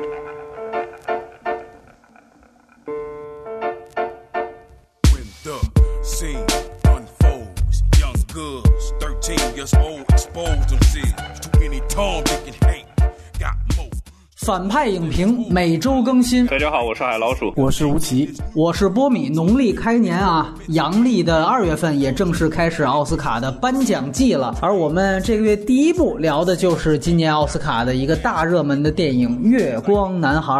When the scene unfolds, young girls, 13 years old, expose themselves to any tongue they can hate. Got more. 反派影评每周更新。大家好，我是海老鼠，我是吴奇，我是波米。农历开年啊，阳历的2月份也正式开始奥斯卡的颁奖季了。而我们这个月第一部聊的就是今年奥斯卡的一个大热门的电影《月光男孩》，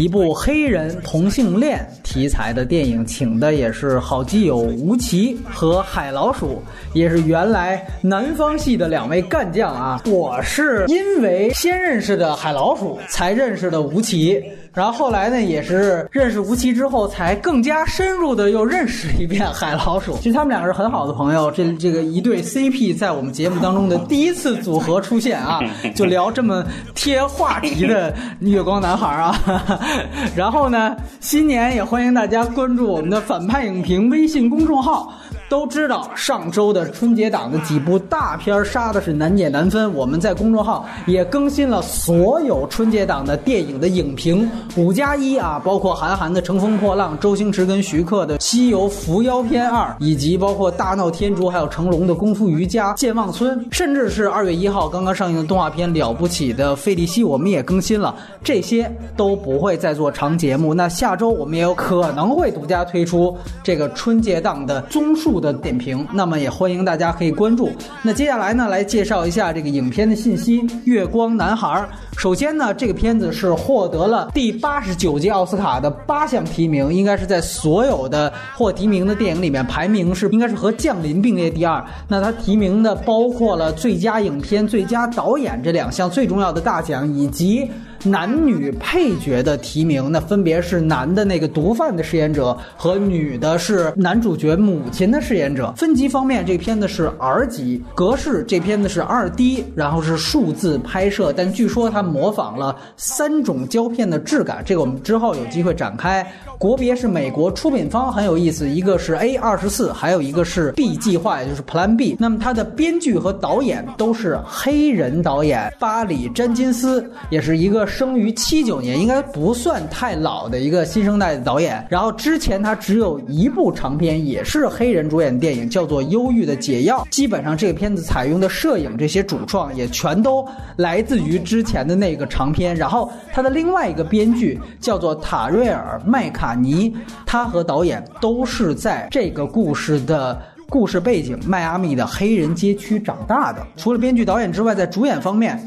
一部黑人同性恋题材的电影，请的也是好基友吴奇和海老鼠，也是原来南方系的两位干将啊。我是因为先认识的海老鼠才认识的吴奇，然后后来呢，也是认识吴奇之后，才更加深入的又认识一遍海老鼠。其实他们两个是很好的朋友，这个一对 CP 在我们节目当中的第一次组合出现啊，就聊这么贴话题的月光男孩啊。然后呢，新年也欢迎大家关注我们的反派影评微信公众号。都知道上周的春节档的几部大片杀的是难解难分，我们在公众号也更新了所有春节档的电影的影评5+1啊，包括韩寒的《乘风破浪》，周星驰跟徐克的《西游伏妖篇2》，以及包括大闹天竺还有成龙的《功夫瑜伽》《健忘村》，甚至是2月1号刚刚上映的动画片《了不起的费利西》我们也更新了，这些都不会再做长节目。那下周我们也有可能会独家推出这个春节档的综述的点评，那么也欢迎大家可以关注。那接下来呢，来介绍一下这个影片的信息。月光男孩，首先呢，这个片子是获得了第89届奥斯卡的8项提名，应该是在所有的获提名的电影里面排名是应该是和《降临》并列第2。那它提名的包括了最佳影片、最佳导演这2项最重要的大奖，以及男女配角的提名，那分别是男的那个毒贩的饰演者和女的是男主角母亲的饰演者。分级方面，这片子是 R 级，格式这片子是 2D， 然后是数字拍摄，但据说它模仿了3种胶片的质感，这个我们之后有机会展开。国别是美国，出品方很有意思，一个是 A24， 还有一个是 B 计划，也就是 Plan B。 那么它的编剧和导演都是黑人导演巴里詹金斯，也是一个生于79年，应该不算太老的一个新生代的导演。然后之前他只有一部长片，也是黑人主演电影，叫做《忧郁的解药》。基本上这个片子采用的摄影这些主创也全都来自于之前的那个长片。然后他的另外一个编剧叫做塔瑞尔·麦卡尼，他和导演都是在这个故事的故事背景迈阿密的黑人街区长大的。除了编剧导演之外，在主演方面，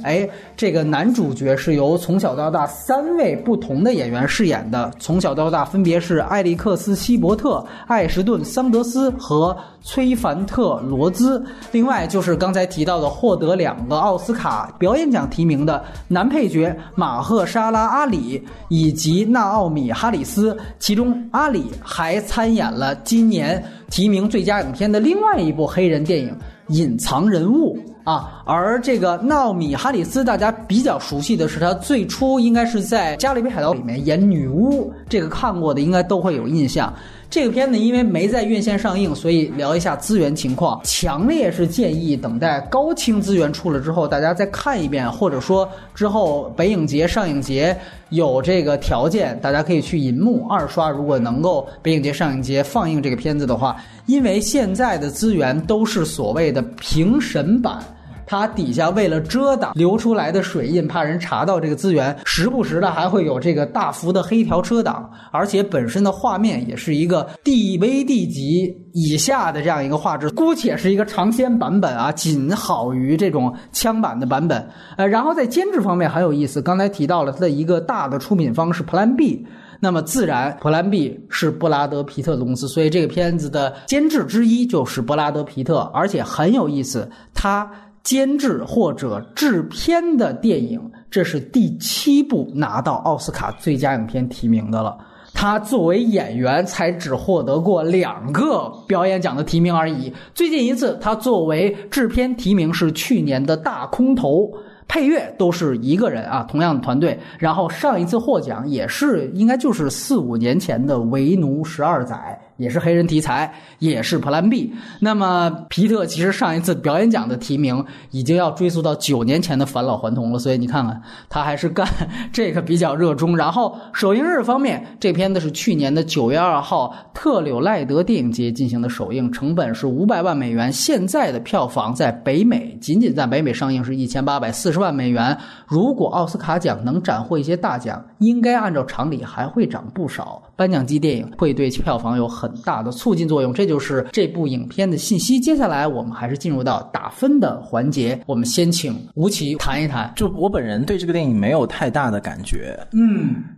这个男主角是由从小到大3位不同的演员饰演的，从小到大分别是艾利克斯·希伯特、艾什顿·桑德斯和崔凡特·罗兹。另外就是刚才提到的获得2个奥斯卡表演奖提名的男配角马赫沙拉·阿里以及纳奥米·哈里斯，其中阿里还参演了今年提名最佳影片的另外一部黑人电影《隐藏人物》啊，而这个纳奥米·哈里斯大家比较熟悉的是，他最初应该是在《加勒比海盗》里面演女巫，这个看过的应该都会有印象。这个片子因为没在院线上映，所以聊一下资源情况，强烈是建议等待高清资源出了之后大家再看一遍，或者说之后北影节、上影节有这个条件，大家可以去银幕2刷，如果能够北影节、上影节放映这个片子的话。因为现在的资源都是所谓的评审版，它底下为了遮挡流出来的水印，怕人查到这个资源，时不时的还会有这个大幅的黑条遮挡，而且本身的画面也是一个 DVD 级以下的这样一个画质，姑且是一个尝鲜版本啊，仅好于这种枪版的版本。然后在监制方面很有意思，刚才提到了它的一个大的出品方是 Plan B，那么自然 Plan B 是布拉德·皮特的公司，所以这个片子的监制之一就是布拉德·皮特。而且很有意思，他监制或者制片的电影，这是第7部拿到奥斯卡最佳影片提名的了。他作为演员才只获得过2个表演奖的提名而已。最近一次他作为制片提名是去年的《大空头》，配乐都是一个人啊，同样的团队。然后上一次获奖也是应该就是4、5年前的《为奴12载》也是黑人题材，也是 Plan B。 那么皮特其实上一次表演奖的提名已经要追溯到9年前的返老还童了，所以你看看他还是干这个比较热衷。然后首映日方面，这片子是去年的9月2号特柳赖德电影节进行的首映，成本是500万美元，现在的票房在北美，仅仅在北美上映是1840万美元。如果奥斯卡奖能斩获一些大奖，应该按照常理还会涨不少，颁奖季电影会对票房有很大的促进作用。这就是这部影片的信息。接下来我们还是进入到打分的环节，我们先请吴奇谈一谈。就我本人对这个电影没有太大的感觉，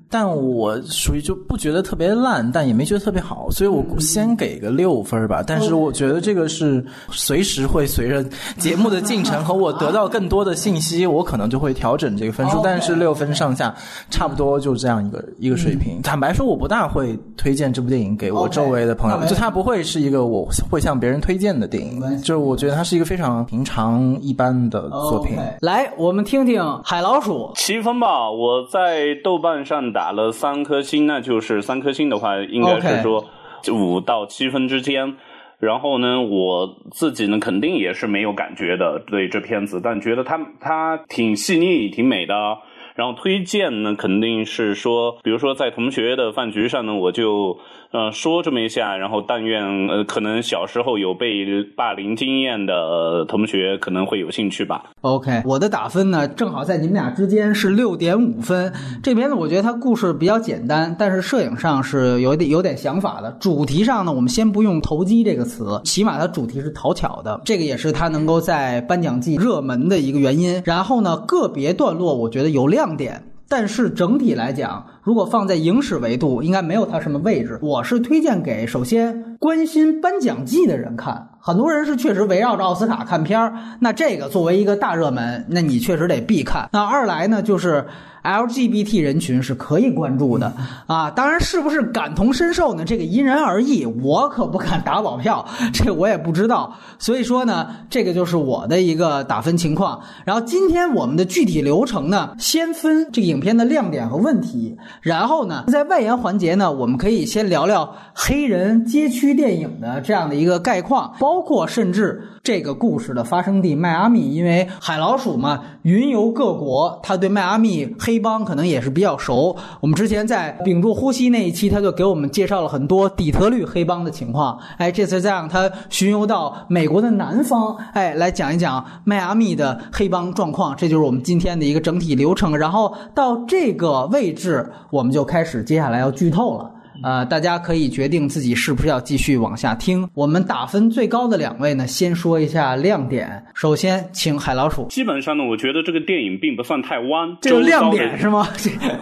但我属于就不觉得特别烂，但也没觉得特别好，所以我先给个6分吧。但是我觉得这个是随时会随着节目的进程和我得到更多的信息，我可能就会调整这个分数，但是6分上下差不多就这样一个水平。坦白说我不大会推荐这部电影给我周围的朋友，就它不会是一个我会向别人推荐的电影，就是我觉得它是一个非常平常一般的作品。来，我们听听海老鼠。七分吧，我在豆瓣上打了3颗星，那就是3颗星的话应该是说5到7分之间。然后呢，我自己呢肯定也是没有感觉的对这片子，但觉得它挺细腻挺美的。然后推荐呢肯定是说，比如说在同学的饭局上呢，我就说这么一下，然后但愿可能小时候有被霸凌经验的同学可能会有兴趣吧。 OK， 我的打分呢正好在你们俩之间，是 6.5 分。这边呢我觉得它故事比较简单，但是摄影上是有点想法的。主题上呢我们先不用投机这个词，起码它主题是讨巧的，这个也是它能够在颁奖季热门的一个原因。然后呢个别段落我觉得有亮点，但是整体来讲如果放在影史维度应该没有它什么位置。我是推荐给首先关心颁奖季的人看，很多人是确实围绕着奥斯卡看片，那这个作为一个大热门，那你确实得必看。那二来呢就是LGBT 人群是可以关注的啊，当然是不是感同身受呢这个因人而异，我可不敢打保票，这我也不知道。所以说呢这个就是我的一个打分情况。然后今天我们的具体流程呢，先分这个影片的亮点和问题，然后呢在外延环节呢我们可以先聊聊黑人街区电影的这样的一个概况，包括甚至这个故事的发生地迈阿密，因为海老鼠嘛云游各国，他对迈阿密黑帮可能也是比较熟。我们之前在屏住呼吸那一期他就给我们介绍了很多底特律黑帮的情况，这次再让他巡游到美国的南方，来讲一讲迈阿密的黑帮状况。这就是我们今天的一个整体流程。然后到这个位置我们就开始接下来要剧透了，大家可以决定自己是不是要继续往下听。我们打分最高的两位呢，先说一下亮点。首先请海老鼠。基本上呢我觉得这个电影并不算太弯，这个亮点是吗？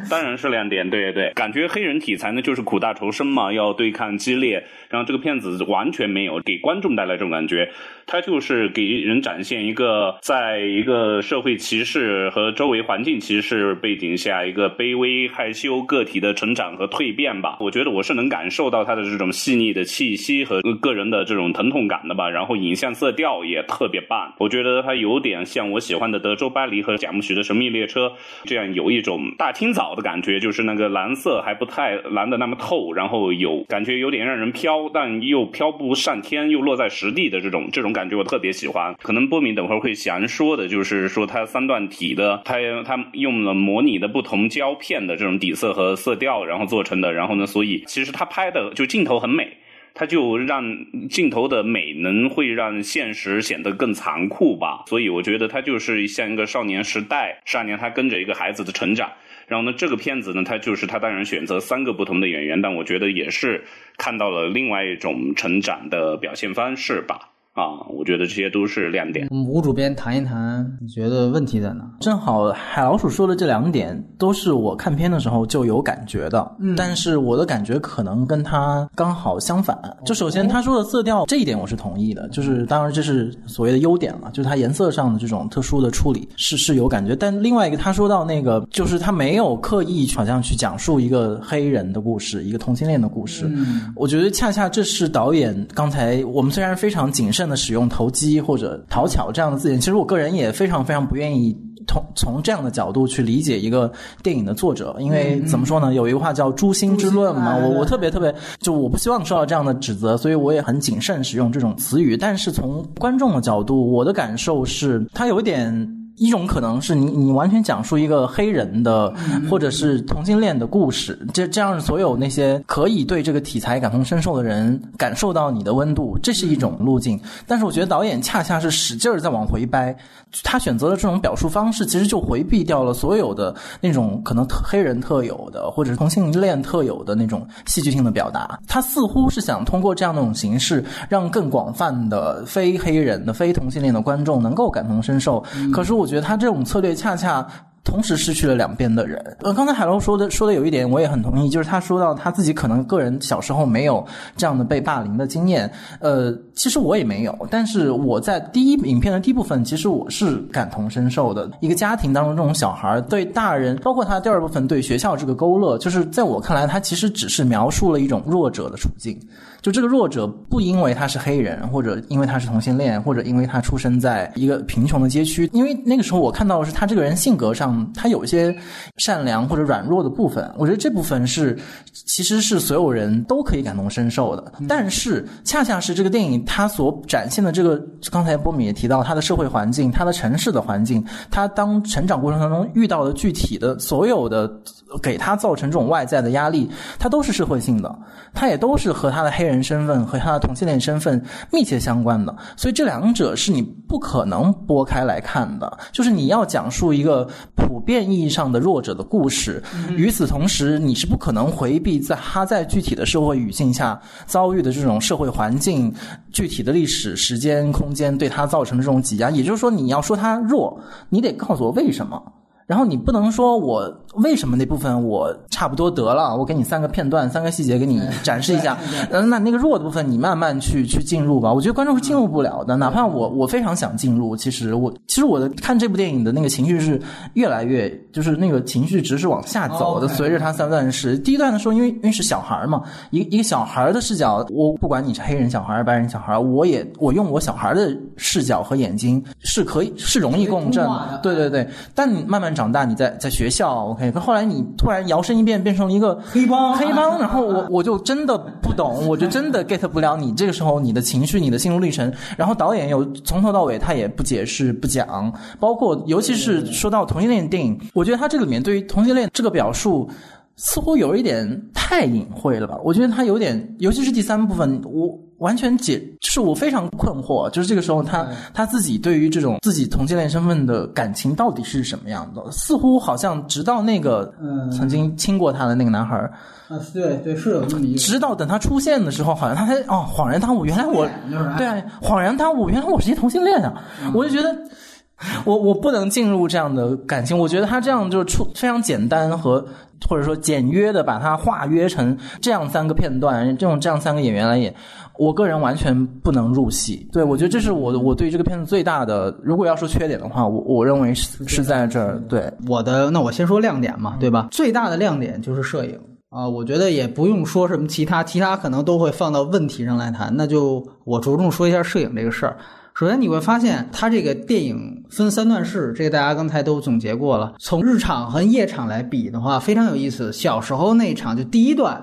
当然是亮点，对对，感觉黑人题材呢就是苦大仇深嘛，要对抗激烈，然后这个片子完全没有给观众带来这种感觉，它就是给人展现一个在一个社会歧视和周围环境歧视背景下一个卑微害羞个体的成长和蜕变吧。我觉得我是能感受到它的这种细腻的气息和个人的这种疼痛感的吧。然后影像色调也特别棒，我觉得它有点像我喜欢的德州巴黎和贾木许的神秘列车，这样有一种大清早的感觉，就是那个蓝色还不太蓝的那么透，然后有感觉有点让人飘，但又飘不上天又落在实地的这种感觉我特别喜欢。可能波米等会儿会详说的，就是说它三段体的，它用了模拟的不同胶片的这种底色和色调然后做成的。然后呢所以其实它拍的就镜头很美，它就让镜头的美能会让现实显得更残酷吧。所以我觉得它就是像一个少年时代，少年他跟着一个孩子的成长。然后呢这个片子呢他当然选择3个不同的演员，但我觉得也是看到了另外一种成长的表现方式吧。我觉得这些都是亮点。我们吴主编谈一谈你觉得问题在哪。正好海老鼠说的这2点都是我看片的时候就有感觉的，但是我的感觉可能跟他刚好相反。就首先他说的色调这一点我是同意的，就是当然这是所谓的优点了，就是他颜色上的这种特殊的处理是有感觉。但另外一个他说到那个就是他没有刻意好像去讲述一个黑人的故事，一个同性恋的故事，我觉得恰恰这是导演刚才我们虽然非常谨慎慎的使用投机或者讨巧这样的字眼，其实我个人也非常非常不愿意从这样的角度去理解一个电影的作者，因为怎么说呢，有一个话叫诛心之论嘛，我特别特别就我不希望受到这样的指责，所以我也很谨慎使用这种词语。但是从观众的角度，我的感受是它有点一种可能是你完全讲述一个黑人的或者是同性恋的故事，这样所有那些可以对这个题材感同身受的人感受到你的温度，这是一种路径。但是我觉得导演恰恰是使劲在往回掰，他选择了这种表述方式，其实就回避掉了所有的那种可能黑人特有的或者同性恋特有的那种戏剧性的表达。他似乎是想通过这样的一种形式让更广泛的非黑人的非同性恋的观众能够感同身受，可是我觉得他这种策略恰恰同时失去了两边的人。刚才海龙说的有一点我也很同意，就是他说到他自己可能个人小时候没有这样的被霸凌的经验，其实我也没有，但是我在影片的第一部分其实我是感同身受的。一个家庭当中这种小孩对大人，包括他第二部分对学校这个勾勒，就是在我看来他其实只是描述了一种弱者的处境，就这个弱者不因为他是黑人或者因为他是同性恋或者因为他出生在一个贫穷的街区，因为那个时候我看到的是他这个人性格上他有一些善良或者软弱的部分，我觉得这部分是其实是所有人都可以感同身受的。但是恰恰是这个电影它所展现的这个，刚才波米也提到它的社会环境，它的城市的环境，它当成长过程当中遇到的具体的所有的给他造成这种外在的压力，它都是社会性的，它也都是和他的黑人身份和他的同性恋身份密切相关的，所以这两者是你不可能拨开来看的，就是你要讲述一个普遍意义上的弱者的故事，与此同时你是不可能回避他在具体的社会语境下遭遇的这种社会环境具体的历史时间空间对他造成的这种挤压。也就是说你要说他弱，你得告诉我为什么，然后你不能说我为什么那部分我差不多得了，我给你3个片段3个细节给你展示一下，那个弱的部分你慢慢去进入吧。我觉得观众是进入不了的，哪怕我非常想进入，其实我的看这部电影的那个情绪是越来越，就是那个情绪值是往下走的，随着它3段式。第一段的时候因为是小孩嘛，一个小孩的视角，我不管你是黑人小孩白人小孩，我用我小孩的视角和眼睛是可以是容易共振的，对对对。但你慢慢长大，你在学校 OK， 可后来你突然摇身一变变成了一个黑帮，然后我就真的不懂，我就真的 get 不了你这个时候你的情绪你的心路历程。然后导演有从头到尾他也不解释不讲，包括尤其是说到同性恋电影，我觉得他这个里面对于同性恋这个表述似乎有一点太隐晦了吧。我觉得他有点，尤其是第3部分我完全就是我非常困惑，就是这个时候他自己对于这种自己同性恋身份的感情到底是什么样的，似乎好像直到那个曾经亲过他的那个男孩对对是有这么一个，直到等他出现的时候好像他才恍然大悟，原来我对啊，恍然大悟原来我是一同性恋啊。我就觉得我不能进入这样的感情，我觉得他这样就非常简单和或者说简约的把它化约成这样3个片段，这样3个演员来演，我个人完全不能入戏。对，我觉得这是我对这个片子最大的，如果要说缺点的话，我认为是在这儿。对，那我先说亮点嘛，对吧？最大的亮点就是摄影。我觉得也不用说什么其他可能都会放到问题上来谈，那就我着重说一下摄影这个事儿。首先你会发现它这个电影分3段式，这个大家刚才都总结过了，从日场和夜场来比的话非常有意思。小时候那一场就第1段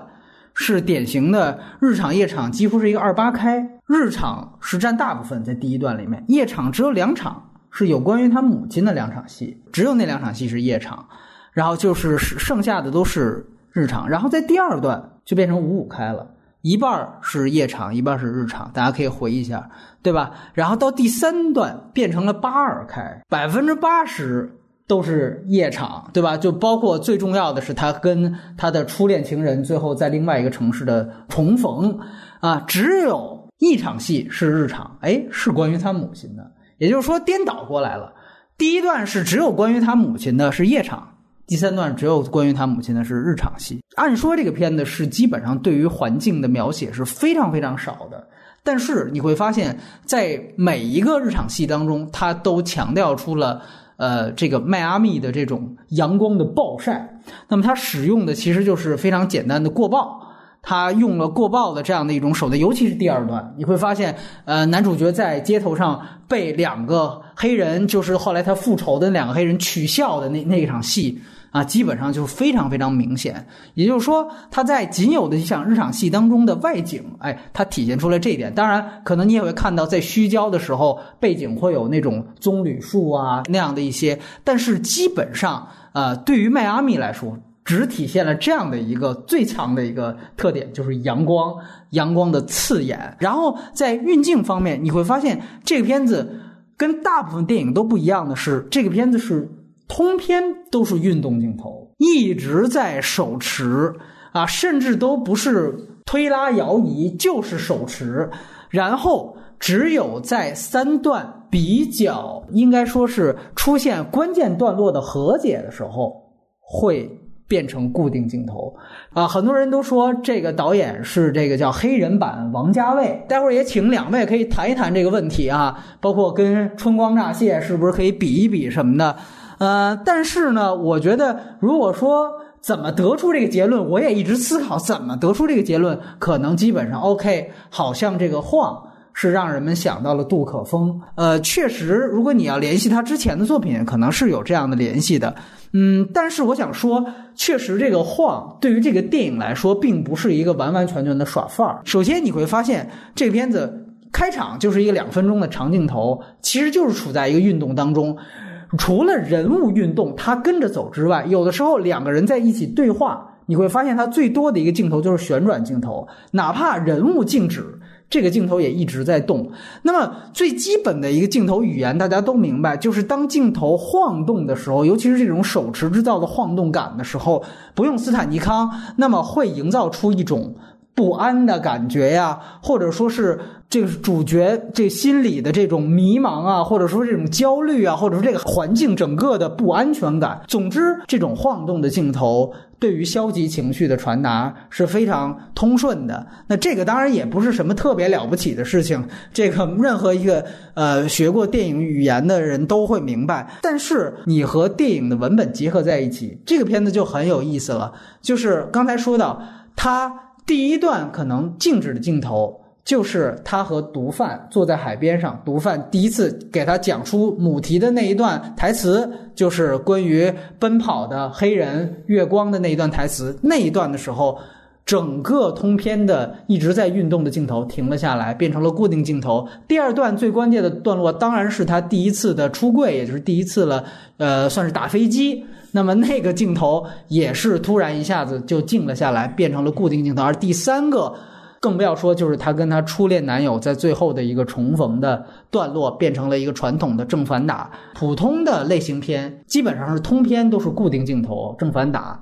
是典型的日场夜场几乎是一个2-8开，日场是占大部分在第1段里面，夜场只有2场是有关于他母亲的2场戏，只有那2场戏是夜场，然后就是剩下的都是日场。然后在第2段就变成5-5开了，一半是夜场一半是日场，大家可以回忆一下，对吧？然后到第3段变成了8-2开，80%都是夜场，对吧？就包括最重要的是他跟他的初恋情人最后在另外一个城市的重逢啊，只有1场戏是日场，是关于他母亲的，也就是说颠倒过来了。第1段是只有关于他母亲的是夜场，第3段只有关于他母亲的是日场戏。按说这个片子是基本上对于环境的描写是非常非常少的，但是你会发现在每一个日场戏当中他都强调出了这个迈阿密的这种阳光的暴晒。那么他使用的其实就是非常简单的过曝，他用了过曝的这样的一种手段，尤其是第二段，你会发现，男主角在街头上被两个黑人，就是后来他复仇的两个黑人取笑的那场戏啊，基本上就非常非常明显。也就是说，他在仅有的一场日场戏当中的外景，哎，他体现出了这一点。当然，可能你也会看到，在虚焦的时候，背景会有那种棕榈树啊那样的一些，但是基本上，对于迈阿密来说，只体现了这样的一个最强的一个特点，就是阳光的刺眼。然后在运镜方面，你会发现这个片子跟大部分电影都不一样的是，这个片子是通篇都是运动镜头，一直在手持啊，甚至都不是推拉摇移，就是手持。然后只有在三段比较应该说是出现关键段落的和解的时候，会变成固定镜头啊，很多人都说这个导演是这个叫黑人版王家卫，待会儿也请两位可以谈一谈这个问题啊，包括跟春光乍泄是不是可以比一比什么的，但是呢，我觉得如果说怎么得出这个结论，我也一直思考怎么得出这个结论，可能基本上 OK， 好像这个晃是让人们想到了杜可风，确实如果你要联系他之前的作品，可能是有这样的联系的，但是我想说，确实这个晃对于这个电影来说，并不是一个完完全全的耍范儿。首先你会发现，这片子开场就是一个2分钟的长镜头，其实就是处在一个运动当中。除了人物运动，他跟着走之外，有的时候两个人在一起对话，你会发现他最多的一个镜头就是旋转镜头，哪怕人物静止，这个镜头也一直在动。那么最基本的一个镜头语言大家都明白，就是当镜头晃动的时候，尤其是这种手持制造的晃动感的时候，不用斯坦尼康，那么会营造出一种不安的感觉呀，或者说是这个主角这心理的这种迷茫啊，或者说这种焦虑啊，或者说这个环境整个的不安全感。总之，这种晃动的镜头对于消极情绪的传达是非常通顺的。那这个当然也不是什么特别了不起的事情，这个任何一个学过电影语言的人都会明白。但是你和电影的文本结合在一起，这个片子就很有意思了。就是刚才说到它第一段可能静止的镜头，就是他和毒贩坐在海边上，毒贩第一次给他讲出母题的那一段台词，就是关于奔跑的黑人月光的那一段台词。那一段的时候，整个通篇的一直在运动的镜头停了下来，变成了固定镜头。第二段最关键的段落当然是他第一次的出柜，也就是第一次了算是打飞机，那么那个镜头也是突然一下子就静了下来，变成了固定镜头。而第三个更不要说，就是他跟他初恋男友在最后的一个重逢的段落，变成了一个传统的正反打。普通的类型片基本上是通篇都是固定镜头正反打，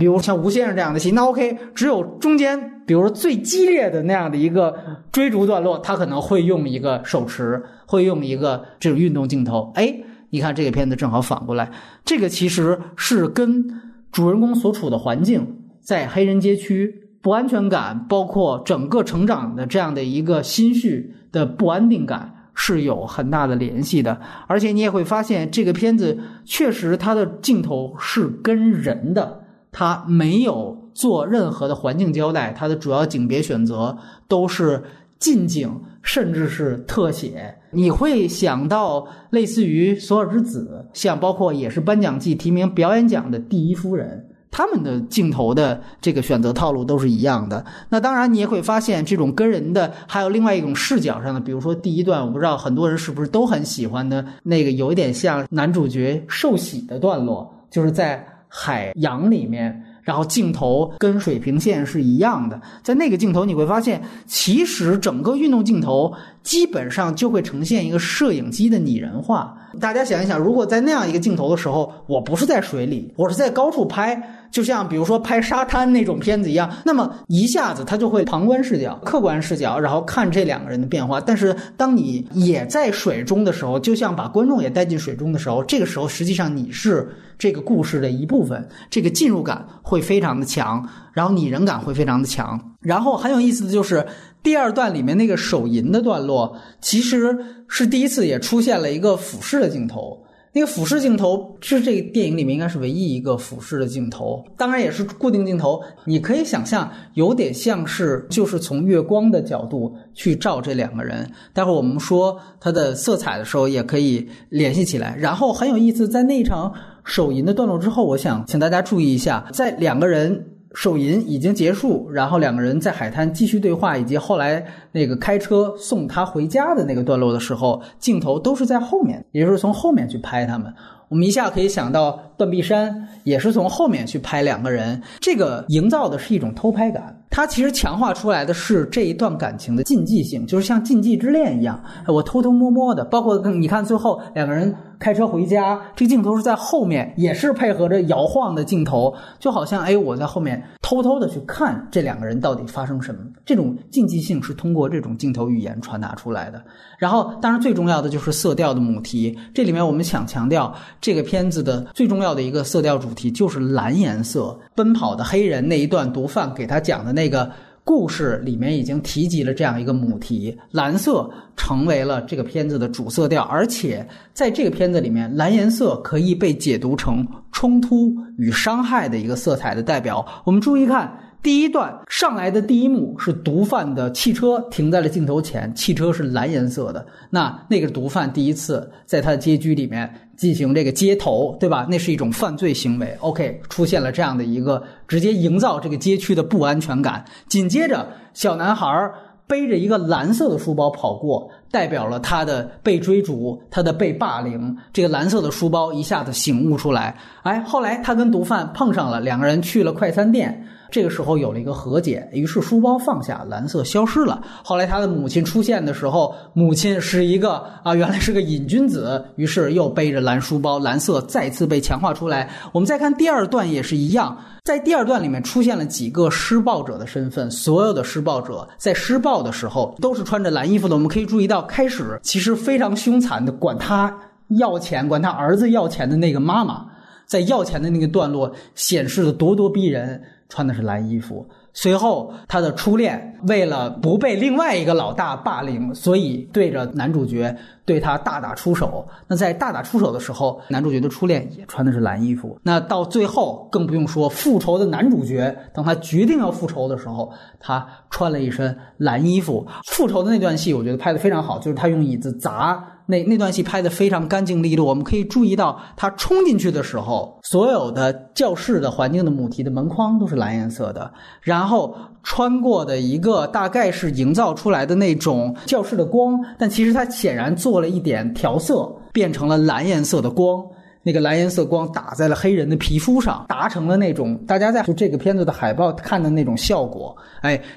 比如像吴先生这样的戏，那 OK， 只有中间比如说最激烈的那样的一个追逐段落，他可能会用一个手持，会用一个这种运动镜头。哎，你看这个片子正好反过来，这个其实是跟主人公所处的环境，在黑人街区不安全感，包括整个成长的这样的一个心绪的不安定感是有很大的联系的。而且你也会发现，这个片子确实它的镜头是跟人的，他没有做任何的环境交代，他的主要景别选择都是近景，甚至是特写。你会想到类似于索尔之子，像包括也是颁奖季提名表演奖的第一夫人，他们的镜头的这个选择套路都是一样的。那当然你也会发现这种跟人的，还有另外一种视角上的，比如说第一段，我不知道很多人是不是都很喜欢的那个有一点像男主角受洗的段落，就是在海洋里面，然后镜头跟水平线是一样的。在那个镜头你会发现，其实整个运动镜头基本上就会呈现一个摄影机的拟人化。大家想一想，如果在那样一个镜头的时候，我不是在水里，我是在高处拍，就像比如说拍沙滩那种片子一样，那么一下子它就会旁观视角、客观视角，然后看这两个人的变化。但是当你也在水中的时候，就像把观众也带进水中的时候，这个时候实际上你是这个故事的一部分，这个进入感会非常的强，然后拟人感会非常的强。然后很有意思的就是第二段里面那个手淫的段落，其实是第一次也出现了一个俯视的镜头。那个俯视镜头是这个电影里面应该是唯一一个俯视的镜头，当然也是固定镜头，你可以想象有点像是就是从月光的角度去照这两个人，待会儿我们说它的色彩的时候也可以联系起来。然后很有意思，在那一场手淫的段落之后，我想请大家注意一下，在两个人手淫已经结束，然后两个人在海滩继续对话，以及后来那个开车送他回家的那个段落的时候，镜头都是在后面，也就是从后面去拍他们。我们一下可以想到断臂山也是从后面去拍两个人，这个营造的是一种偷拍感，它其实强化出来的是这一段感情的禁忌性，就是像禁忌之恋一样，我偷偷摸摸的。包括你看最后两个人开车回家，这个镜头是在后面，也是配合着摇晃的镜头，就好像我在后面偷偷的去看这两个人到底发生什么，这种禁忌性是通过这种镜头语言传达出来的。然后当然最重要的就是色调的母题，这里面我们想强调这个片子的最重要的一个色调主题就是蓝颜色。奔跑的黑人那一段，毒贩给他讲的那个故事里面已经提及了这样一个母题，蓝色成为了这个片子的主色调，而且在这个片子里面，蓝颜色可以被解读成冲突与伤害的一个色彩的代表。我们注意看第一段上来的第一幕是毒贩的汽车停在了镜头前，汽车是蓝颜色的，那个毒贩第一次在他的街区里面进行这个街头，对吧？那是一种犯罪行为。OK， 出现了这样的一个直接营造这个街区的不安全感。紧接着，小男孩背着一个蓝色的书包跑过，代表了他的被追逐，他的被霸凌。这个蓝色的书包一下子醒悟出来。后来他跟毒贩碰上了，两个人去了快餐店。这个时候有了一个和解，于是书包放下，蓝色消失了。后来他的母亲出现的时候，母亲是一个原来是个瘾君子，于是又背着蓝书包，蓝色再次被强化出来。我们再看第二段也是一样，在第二段里面出现了几个施暴者的身份，所有的施暴者在施暴的时候都是穿着蓝衣服的。我们可以注意到，开始其实非常凶残的管他要钱，管他儿子要钱的那个妈妈，在要钱的那个段落显示的咄咄逼人，穿的是蓝衣服。随后他的初恋为了不被另外一个老大霸凌，所以对着男主角对他大打出手。那在大打出手的时候，男主角的初恋也穿的是蓝衣服。那到最后更不用说复仇的男主角，当他决定要复仇的时候，他穿了一身蓝衣服。复仇的那段戏我觉得拍得非常好，就是他用椅子砸那段戏拍得非常干净利落。我们可以注意到他冲进去的时候，所有的教室的环境的母题的门框都是蓝颜色的，然后穿过的一个大概是营造出来的那种教室的光，但其实他显然做了一点调色，变成了蓝颜色的光。那个蓝颜色光打在了黑人的皮肤上，达成了那种大家在就这个片子的海报看的那种效果。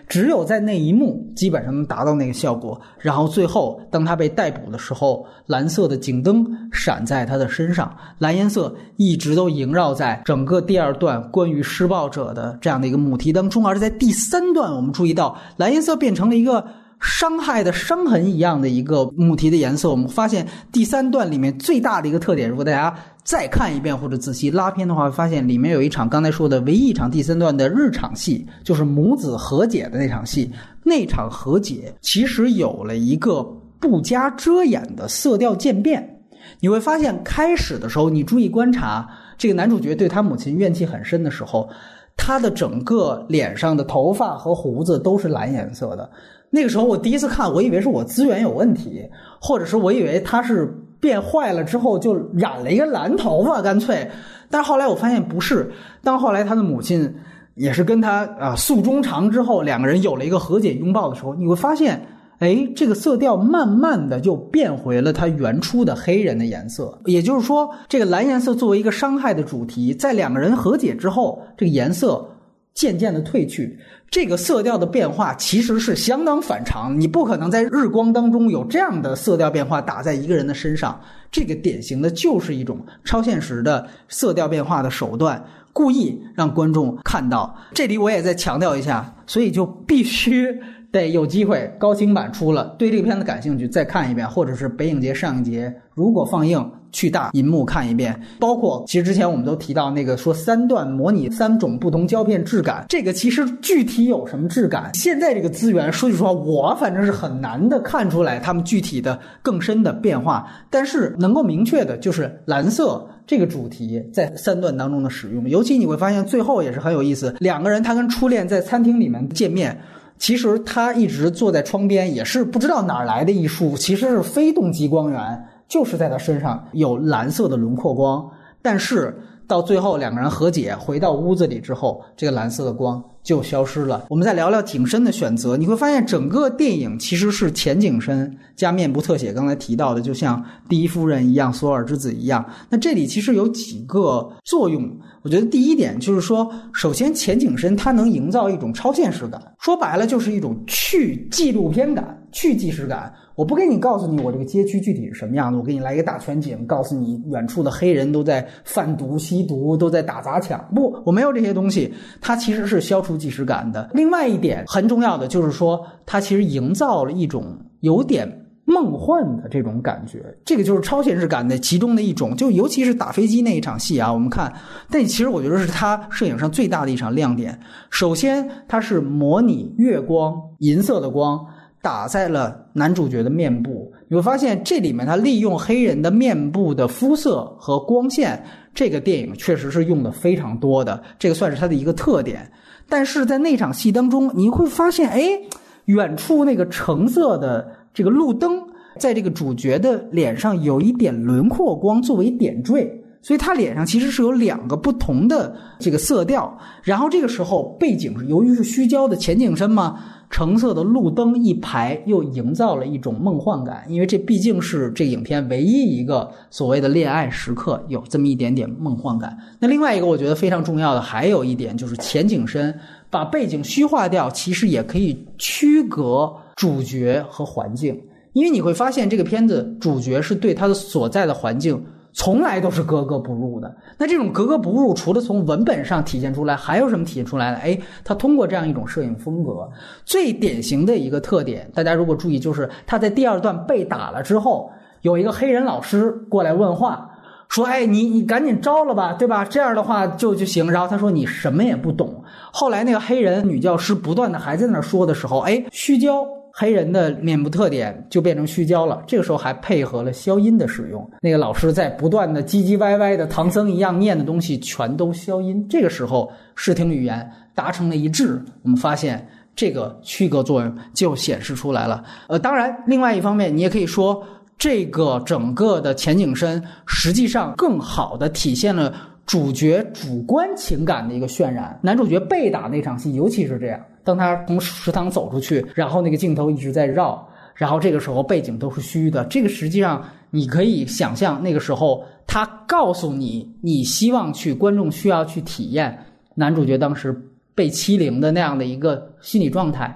只有在那一幕基本上能达到那个效果。然后最后当他被逮捕的时候，蓝色的警灯闪在他的身上，蓝颜色一直都萦绕在整个第二段关于施暴者的这样的一个母题当中。而在第三段我们注意到，蓝颜色变成了一个伤害的伤痕一样的一个母题的颜色。我们发现第三段里面最大的一个特点，如果大家再看一遍或者仔细拉片的话，发现里面有一场刚才说的唯一一场第三段的日常戏，就是母子和解的那场戏。那场和解其实有了一个不加遮掩的色调渐变。你会发现开始的时候，你注意观察这个男主角对他母亲怨气很深的时候，他的整个脸上的头发和胡子都是蓝颜色的。那个时候我第一次看，我以为是我资源有问题，或者是我以为他是变坏了之后就染了一个蓝头发干脆。但后来我发现不是，当后来他的母亲也是跟他诉衷肠之后，两个人有了一个和解拥抱的时候，你会发现这个色调慢慢的就变回了它原初的黑人的颜色。也就是说，这个蓝颜色作为一个伤害的主题，在两个人和解之后，这个颜色渐渐的褪去。这个色调的变化其实是相当反常，你不可能在日光当中有这样的色调变化打在一个人的身上。这个典型的就是一种超现实的色调变化的手段，故意让观众看到。这里我也再强调一下，所以就必须得有机会高清版出了，对这个片子感兴趣再看一遍，或者是北影节上影节如果放映去大银幕看一遍。包括其实之前我们都提到那个说三段模拟3种不同胶片质感，这个其实具体有什么质感，现在这个资源说句实话我反正是很难的看出来他们具体的更深的变化，但是能够明确的就是蓝色这个主题在3段当中的使用。尤其你会发现最后也是很有意思，两个人他跟初恋在餐厅里面见面，其实他一直坐在窗边，也是不知道哪儿来的一束，其实是非动极光源，就是在他身上有蓝色的轮廓光，但是到最后两个人和解回到屋子里之后，这个蓝色的光就消失了。我们再聊聊景深的选择，你会发现整个电影其实是前景深加面部特写，刚才提到的就像第一夫人一样，索尔之子一样。那这里其实有几个作用，我觉得第一点就是说，首先前景深它能营造一种超现实感，说白了就是一种去纪录片感、去纪实感。我不跟你告诉你我这个街区具体是什么样的，我给你来一个大全景，告诉你远处的黑人都在贩毒、吸毒，都在打砸抢，不，我没有这些东西，它其实是消除即时感的。另外一点很重要的就是说，它其实营造了一种有点梦幻的这种感觉，这个就是超现实感的其中的一种。就尤其是打飞机那一场戏啊，我们看，但其实我觉得是它摄影上最大的一场亮点。首先它是模拟月光，银色的光打在了男主角的面部，你会发现这里面它利用黑人的面部的肤色和光线，这个电影确实是用的非常多的，这个算是它的一个特点。但是在那场戏当中，你会发现，远处那个橙色的这个路灯，在这个主角的脸上有一点轮廓光作为点缀，所以他脸上其实是有2个不同的这个色调。然后这个时候背景由于是虚焦的前景深嘛，橙色的路灯一排又营造了一种梦幻感，因为这毕竟是这个影片唯一一个所谓的恋爱时刻有这么一点点梦幻感。那另外一个我觉得非常重要的还有一点就是前景深把背景虚化掉，其实也可以区隔主角和环境，因为你会发现这个片子主角是对他的所在的环境从来都是格格不入的。那这种格格不入除了从文本上体现出来还有什么体现出来呢？他通过这样一种摄影风格最典型的一个特点，大家如果注意，就是他在第2段被打了之后，有一个黑人老师过来问话说，你赶紧招了吧，对吧，这样的话就行。然后他说你什么也不懂。后来那个黑人女教师不断的还在那说的时候，虚焦黑人的面部特点就变成虚焦了，这个时候还配合了消音的使用，那个老师在不断的唧唧歪歪的唐僧一样念的东西全都消音，这个时候视听语言达成了一致，我们发现这个区隔作用就显示出来了。当然另外一方面你也可以说，这个整个的前景深实际上更好的体现了主角主观情感的一个渲染。男主角被打那场戏尤其是这样，当他从食堂走出去，然后那个镜头一直在绕，然后这个时候背景都是虚的，这个实际上你可以想象那个时候他告诉你，你希望去观众需要去体验男主角当时被欺凌的那样的一个心理状态。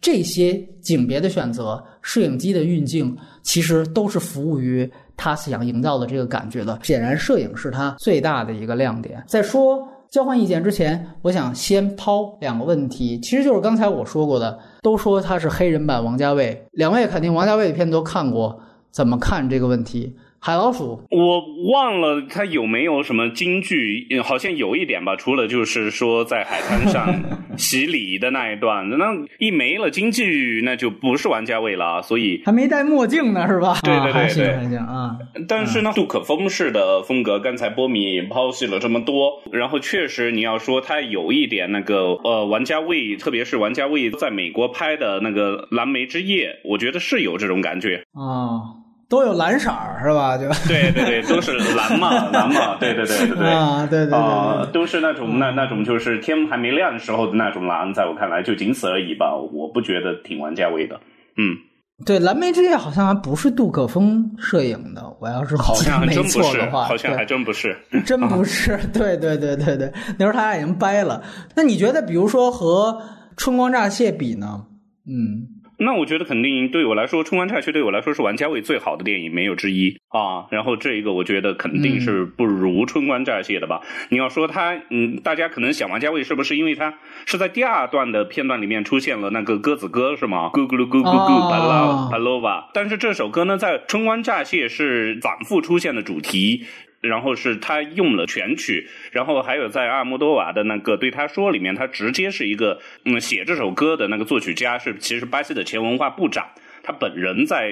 这些景别的选择，摄影机的运镜，其实都是服务于他想营造的这个感觉的。显然摄影是他最大的一个亮点。再说交换意见之前，我想先抛2个问题，其实就是刚才我说过的，都说他是黑人版王家卫，2位肯定王家卫的片子都看过，怎么看这个问题？海老鼠，我忘了他有没有什么金句，好像有一点吧，除了就是说在海滩上洗礼的那一段，那一没了金句，那就不是王家卫了，所以还没戴墨镜呢，是吧？对，啊。但是呢，杜可风式的风格，刚才波米剖析了这么多，然后确实你要说他有一点那个王家卫，特别是王家卫在美国拍的那个《蓝莓之夜》，我觉得是有这种感觉啊。都有蓝色是吧？对，都是蓝嘛，对啊，对，都是那种那种就是天还没亮的时候的那种蓝，在我看来就仅此而已吧，我不觉得挺王家卫的，对，蓝莓之夜好像还不是杜可风摄影的，我要是好像没错的话，好像还真不是，真不是，对，那时候他俩已经掰了。那你觉得，比如说和《春光乍泄》比呢？那我觉得肯定对我来说《春光乍泄》对我来说是王家卫最好的电影没有之一啊。然后这一个我觉得肯定是不如《春光乍泄》的吧。你要说他大家可能想王家卫是不是因为他是在第二段的片段里面出现了那个鸽子歌是吗，咕咕噜咕咕咕巴拉巴拉吧。但是这首歌呢在《春光乍泄》是反复出现的主题，然后是他用了全曲，然后还有在阿莫多瓦的那个对他说里面，他直接是一个写这首歌的那个作曲家是其实巴西的前文化部长，他本人在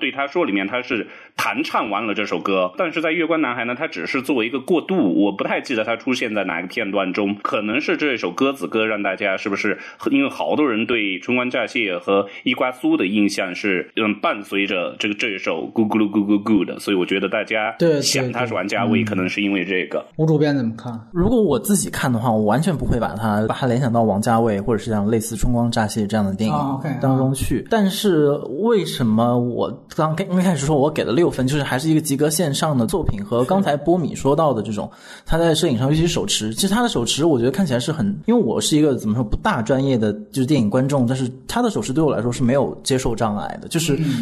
对他说里面他是弹唱完了这首歌，但是在月光男孩呢他只是作为一个过渡，我不太记得他出现在哪个片段中，可能是这首鸽子歌让大家是不是因为好多人对春光乍泄和伊瓜苏的印象是伴随着这首咕咕噜咕咕咕的，所以我觉得大家想他是王家卫可能是因为这个。吴主编怎么看？如果我自己看的话，我完全不会把它联想到王家卫或者是像类似春光乍泄这样的电影当中去，但是为什么我刚开始说我给了6分，就是还是一个及格线上的作品，和刚才波米说到的这种他在摄影上尤其是手持，其实他的手持我觉得看起来是很，因为我是一个怎么说不大专业的就是电影观众，但是他的手持对我来说是没有接受障碍的，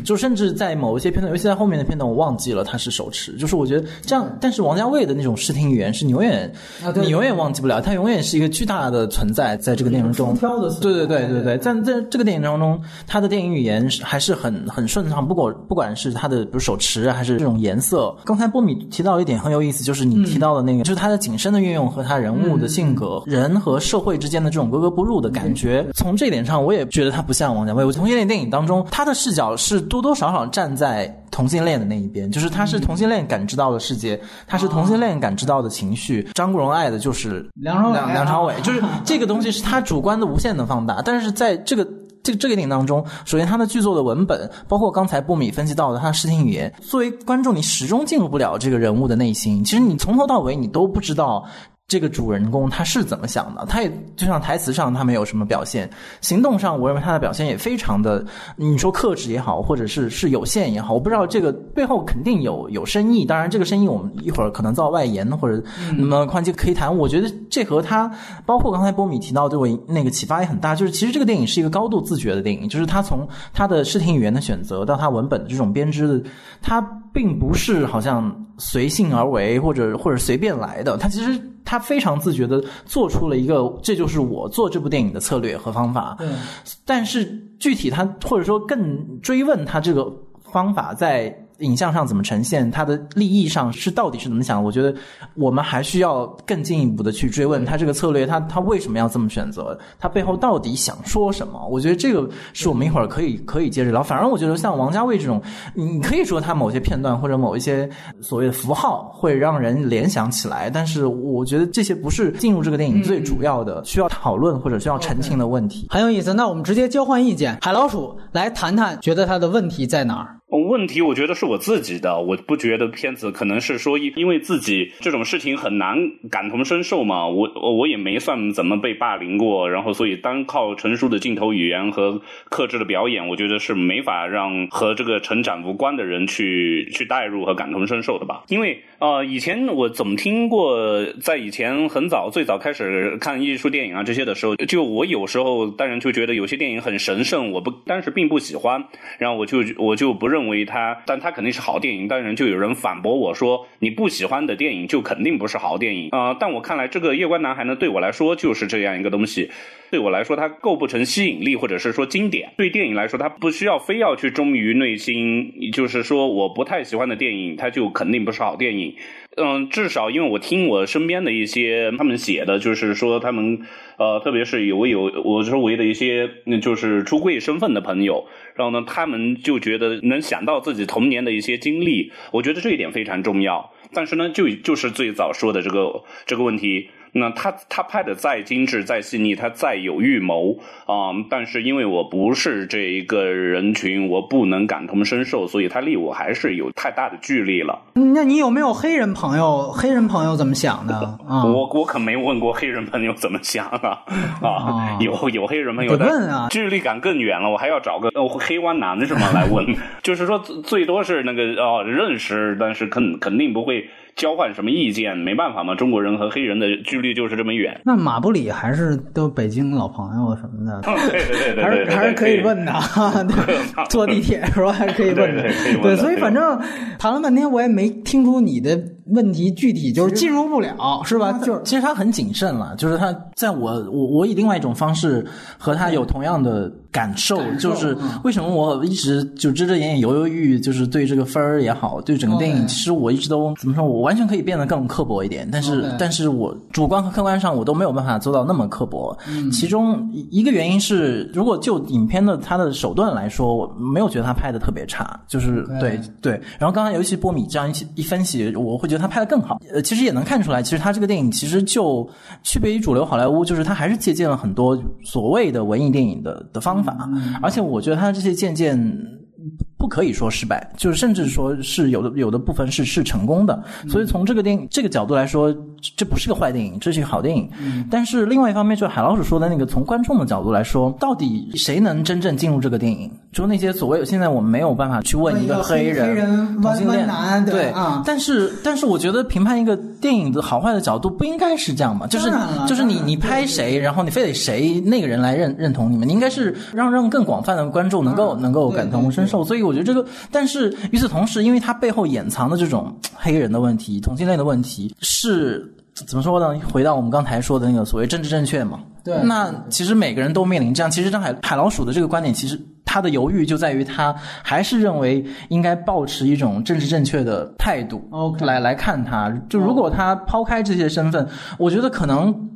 就甚至在某一些片段，尤其在后面的片段我忘记了他是手持，就是我觉得这样。但是王家卫的那种视听语言是你永远忘记不了，他永远是一个巨大的存在在这个电影中，对，在这个电影当中他的电影语言还是很顺畅，不管是他的比如手持还是这种颜色。刚才波米提到一点很有意思，就是你提到的那个就是他的景深的运用和他人物的性格，人和社会之间的这种格格不入的感觉，从这点上我也觉得他不像王家卫。我从这点电影当中他的视角是多多少少站在同性恋的那一边，就是他是同性恋感知到的世界，他是同性恋感知到的情绪。张国荣爱的就是梁朝伟，就是这个东西是他主观的无限的放大，但是在这个电影当中，首先他的剧作的文本，包括刚才波米分析到的他的视听语言，作为观众你始终进入不了这个人物的内心，其实你从头到尾你都不知道这个主人公他是怎么想的，他也就像台词上他没有什么表现，行动上我认为他的表现也非常的，你说克制也好，或者是有限也好，我不知道这个背后肯定有深意，当然这个深意我们一会儿可能造外延或者那么宽就可以谈。我觉得这和他包括刚才波米提到对我那个启发也很大，就是其实这个电影是一个高度自觉的电影，就是他从他的视听语言的选择到他文本的这种编织的，他并不是好像随性而为或者随便来的，他非常自觉地做出了一个这就是我做这部电影的策略和方法，但是具体他或者说更追问他这个方法在影像上怎么呈现，他的利益上是到底是怎么想，我觉得我们还需要更进一步的去追问他这个策略，他为什么要这么选择，他背后到底想说什么，我觉得这个是我们一会儿可以接着聊。反而我觉得像王家卫这种，你可以说他某些片段或者某一些所谓的符号会让人联想起来，但是我觉得这些不是进入这个电影最主要的需要讨论或者需要澄清的问题。很有意思，那我们直接交换意见，海老鼠来谈谈觉得他的问题在哪儿。问题我觉得是我自己的，我不觉得片子可能是说因为自己这种事情很难感同身受嘛，我也没算怎么被霸凌过，然后所以单靠成熟的镜头语言和克制的表演，我觉得是没法让和这个成长无关的人去带入和感同身受的吧。因为以前我总听过，在以前很早最早开始看艺术电影啊这些的时候，就我有时候当然就觉得有些电影很神圣，但是并不喜欢，然后我就不认为他，但他肯定是好电影。当然就有人反驳我说，你不喜欢的电影就肯定不是好电影啊！但我看来，这个《月光男孩》呢，对我来说就是这样一个东西。对我来说，它构不成吸引力，或者是说经典。对电影来说，它不需要非要去忠于内心，就是说我不太喜欢的电影，它就肯定不是好电影。至少因为我听我身边的一些他们写的，就是说他们特别是我周围的一些就是出柜身份的朋友，然后呢，他们就觉得能想到自己童年的一些经历，我觉得这一点非常重要。但是呢，就是最早说的这个问题。那他拍的再精致再细腻，他再有预谋但是因为我不是这一个人群，我不能感同身受，所以他离我还是有太大的距离了。那你有没有黑人朋友怎么想的？我可没问过黑人朋友怎么想啊有黑人朋友问啊，距离感更远了，我还要找个黑湾男的什么来问就是说最多是那个认识，但是肯定不会交换什么意见，没办法嘛，中国人和黑人的距离就是这么远。那马布里还是都北京老朋友什么的，对对对，还是可以问的，坐地铁是吧？还是可以问的，对。所以反正谈了半天，我也没听出你的问题具体就是进入不了，是吧？就是其实他很谨慎了，就是他在我以另外一种方式和他有同样的感受，就是为什么我一直就遮遮掩掩、犹犹豫豫，就是对这个分儿也好，对整个电影，其实我一直都怎么说，我完全可以变得更刻薄一点，但是我主观和客观上我都没有办法做到那么刻薄。其中一个原因是，如果就影片的它的手段来说，我没有觉得它拍的特别差，就是对。然后刚才尤其波米这样一分析，我会觉得它拍的更好。其实也能看出来，其实它这个电影其实就区别于主流好莱坞，就是它还是借鉴了很多所谓的文艺电影的方法，而且我觉得它这些借鉴不可以说失败，就是甚至说是有的部分是成功的，所以从这个电影这个角度来说，这不是个坏电影，这是一个好电影。但是另外一方面，就是海老鼠说的那个，从观众的角度来说，到底谁能真正进入这个电影？就是那些所谓现在我们没有办法去问一个黑人同性恋男，对啊。但是我觉得评判一个电影的好坏的角度不应该是这样嘛，就是你拍谁，然后你非得谁那个人来认同你们，你应该是让更广泛的观众能够感同身受。所以我觉得这个，但是与此同时，因为它背后掩藏的这种黑人的问题、同性恋的问题，是怎么说呢？回到我们刚才说的那个所谓政治正确嘛。对，那其实每个人都面临这样。其实海老鼠的这个观点，其实他的犹豫就在于他还是认为应该抱持一种政治正确的态度来看他。就如果他抛开这些身份，我觉得可能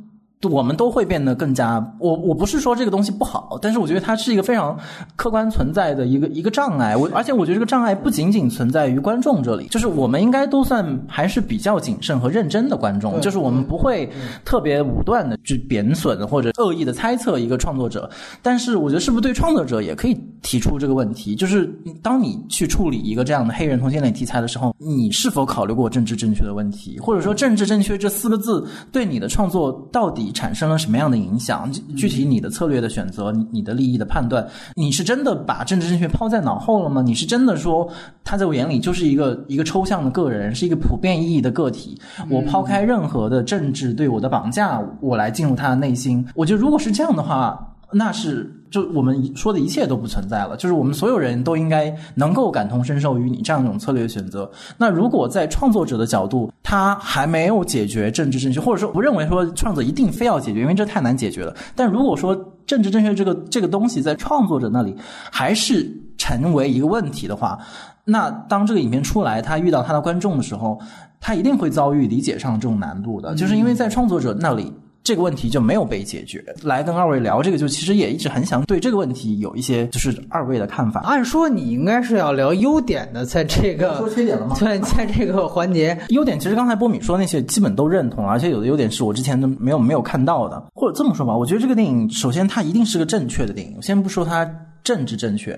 我们都会变得更加，我不是说这个东西不好，但是我觉得它是一个非常客观存在的一个障碍。而且我觉得这个障碍不仅仅存在于观众这里，就是我们应该都算还是比较谨慎和认真的观众，就是我们不会特别武断的去贬损或者恶意的猜测一个创作者。但是我觉得是不是对创作者也可以提出这个问题，就是当你去处理一个这样的黑人同性恋题材的时候，你是否考虑过政治正确的问题，或者说政治正确这四个字对你的创作到底产生了什么样的影响？具体你的策略的选择，你的利益的判断，你是真的把政治正确抛在脑后了吗？你是真的说他在我眼里就是一个抽象的个人，是一个普遍意义的个体，我抛开任何的政治对我的绑架，我来进入他的内心。我觉得如果是这样的话，那是就我们说的一切都不存在了，就是我们所有人都应该能够感同身受于你这样一种策略选择。那如果在创作者的角度，他还没有解决政治正确，或者说不认为说创作者一定非要解决，因为这太难解决了。但如果说政治正确这个东西在创作者那里还是成为一个问题的话，那当这个影片出来，他遇到他的观众的时候，他一定会遭遇理解上这种难度的，就是因为在创作者那里这个问题就没有被解决。来跟二位聊这个，就其实也一直很想对这个问题有一些就是二位的看法。按说你应该是要聊优点的，在这个说缺点了吗？对，在这个环节，优点其实刚才波米说那些基本都认同，而且有的优点是我之前都没有看到的。或者这么说吧，我觉得这个电影首先它一定是个正确的电影，我先不说它政治正确，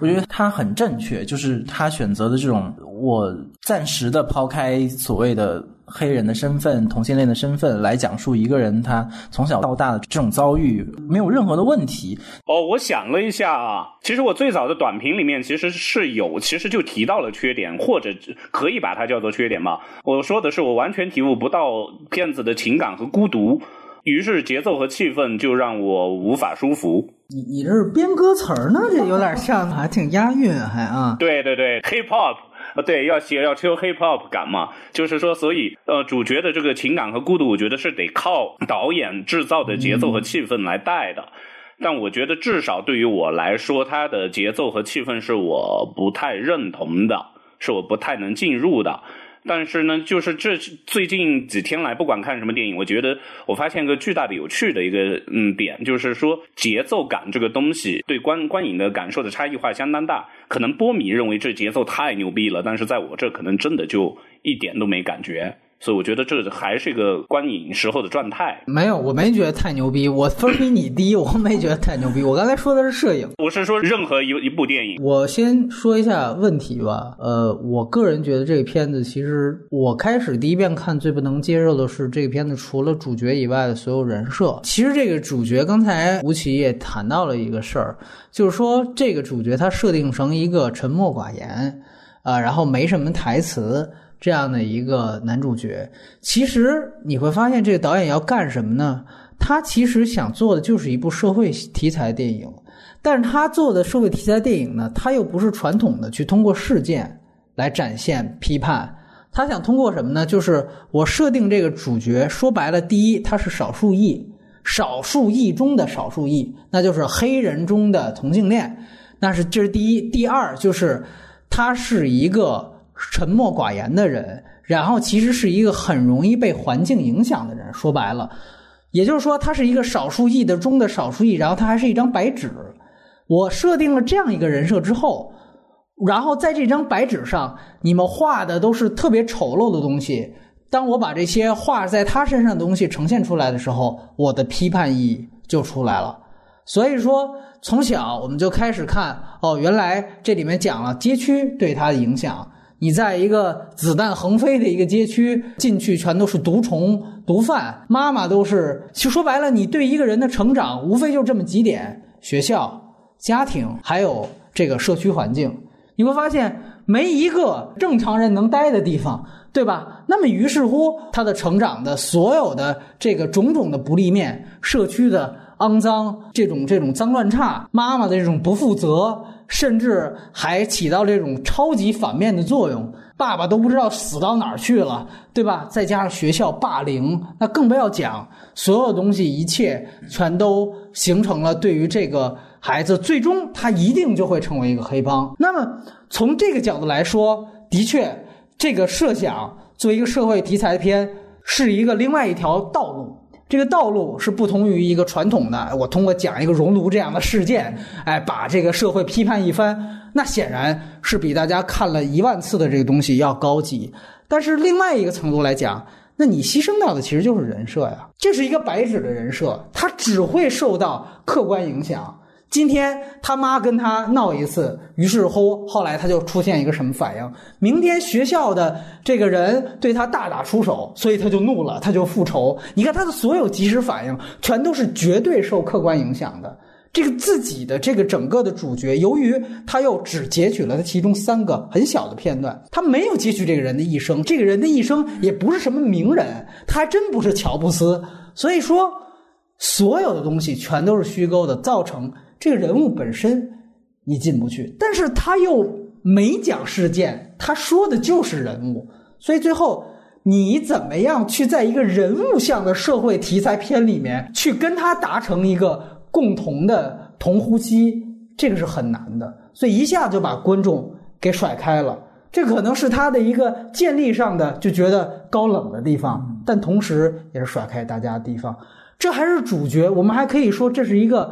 我觉得他很正确，就是他选择的这种我暂时的抛开所谓的黑人的身份、同性恋的身份来讲述一个人他从小到大的这种遭遇，没有任何的问题。我想了一下啊，其实我最早的短评里面其实就提到了缺点，或者可以把它叫做缺点吧。我说的是我完全体悟不到片子的情感和孤独，于是节奏和气氛就让我无法舒服。你这是编歌词呢？这有点像，还挺押韵，还啊。对对对 ，hip hop， 对，要求 hip hop 感嘛，就是说，所以主角的这个情感和孤独，我觉得是得靠导演制造的节奏和气氛来带的。但我觉得至少对于我来说，它的节奏和气氛是我不太认同的，是我不太能进入的。但是呢，就是这最近几天来，不管看什么电影，我觉得我发现个巨大的有趣的一个点，就是说节奏感这个东西对观影的感受的差异化相当大。可能波米认为这节奏太牛逼了，但是在我这可能真的就一点都没感觉。所以我觉得这还是一个观影时候的状态。没有，我没觉得太牛逼，我分比你低，我没觉得太牛逼。我刚才说的是摄影，我是说任何一部电影。我先说一下问题吧。我个人觉得这个片子，其实我开始第一遍看最不能接受的是这个片子除了主角以外的所有人设。其实这个主角，刚才吴奇也谈到了一个事儿，就是说这个主角他设定成一个沉默寡言，然后没什么台词。这样的一个男主角。其实你会发现这个导演要干什么呢？他其实想做的就是一部社会题材电影，但是他做的社会题材电影呢，他又不是传统的去通过事件来展现批判，他想通过什么呢？就是我设定这个主角，说白了，第一，他是少数裔，少数裔中的少数裔，那就是黑人中的同性恋，那是这是第一。第二就是他是一个沉默寡言的人，然后其实是一个很容易被环境影响的人，说白了，也就是说他是一个少数裔的中的少数裔，然后他还是一张白纸。我设定了这样一个人设之后，然后在这张白纸上你们画的都是特别丑陋的东西，当我把这些画在他身上的东西呈现出来的时候，我的批判意义就出来了。所以说从小我们就开始看，哦，原来这里面讲了街区对他的影响，你在一个子弹横飞的一个街区进去，全都是毒虫毒贩，妈妈都是，就说白了，你对一个人的成长无非就这么几点，学校、家庭还有这个社区环境，你会发现没一个正常人能待的地方，对吧？那么于是乎他的成长的所有的这个种种的不利面，社区的肮脏，这种脏乱差，妈妈的这种不负责，甚至还起到这种超级反面的作用，爸爸都不知道死到哪儿去了，对吧？再加上学校霸凌，那更不要讲，所有东西一切全都形成了对于这个孩子，最终他一定就会成为一个黑帮。那么从这个角度来说，的确这个设想作为一个社会题材片是一个另外一条道路，这个道路是不同于一个传统的我通过讲一个熔炉这样的事件，哎，把这个社会批判一番，那显然是比大家看了10000次的这个东西要高级。但是另外一个程度来讲，那你牺牲掉的其实就是人设呀，这是一个白纸的人设，他只会受到客观影响，今天他妈跟他闹一次，于是乎后来他就出现一个什么反应，明天学校的这个人对他大打出手，所以他就怒了，他就复仇。你看他的所有及时反应全都是绝对受客观影响的，这个自己的这个整个的主角，由于他又只截取了他其中3个很小的片段，他没有截取这个人的一生，这个人的一生也不是什么名人，他还真不是乔布斯，所以说所有的东西全都是虚构的，造成这个人物本身你进不去，但是他又没讲事件，他说的就是人物，所以最后你怎么样去在一个人物向的社会题材片里面去跟他达成一个共同的同呼吸，这个是很难的，所以一下就把观众给甩开了。这可能是他的一个建立上的就觉得高冷的地方，但同时也是甩开大家的地方。这还是主角，我们还可以说这是一个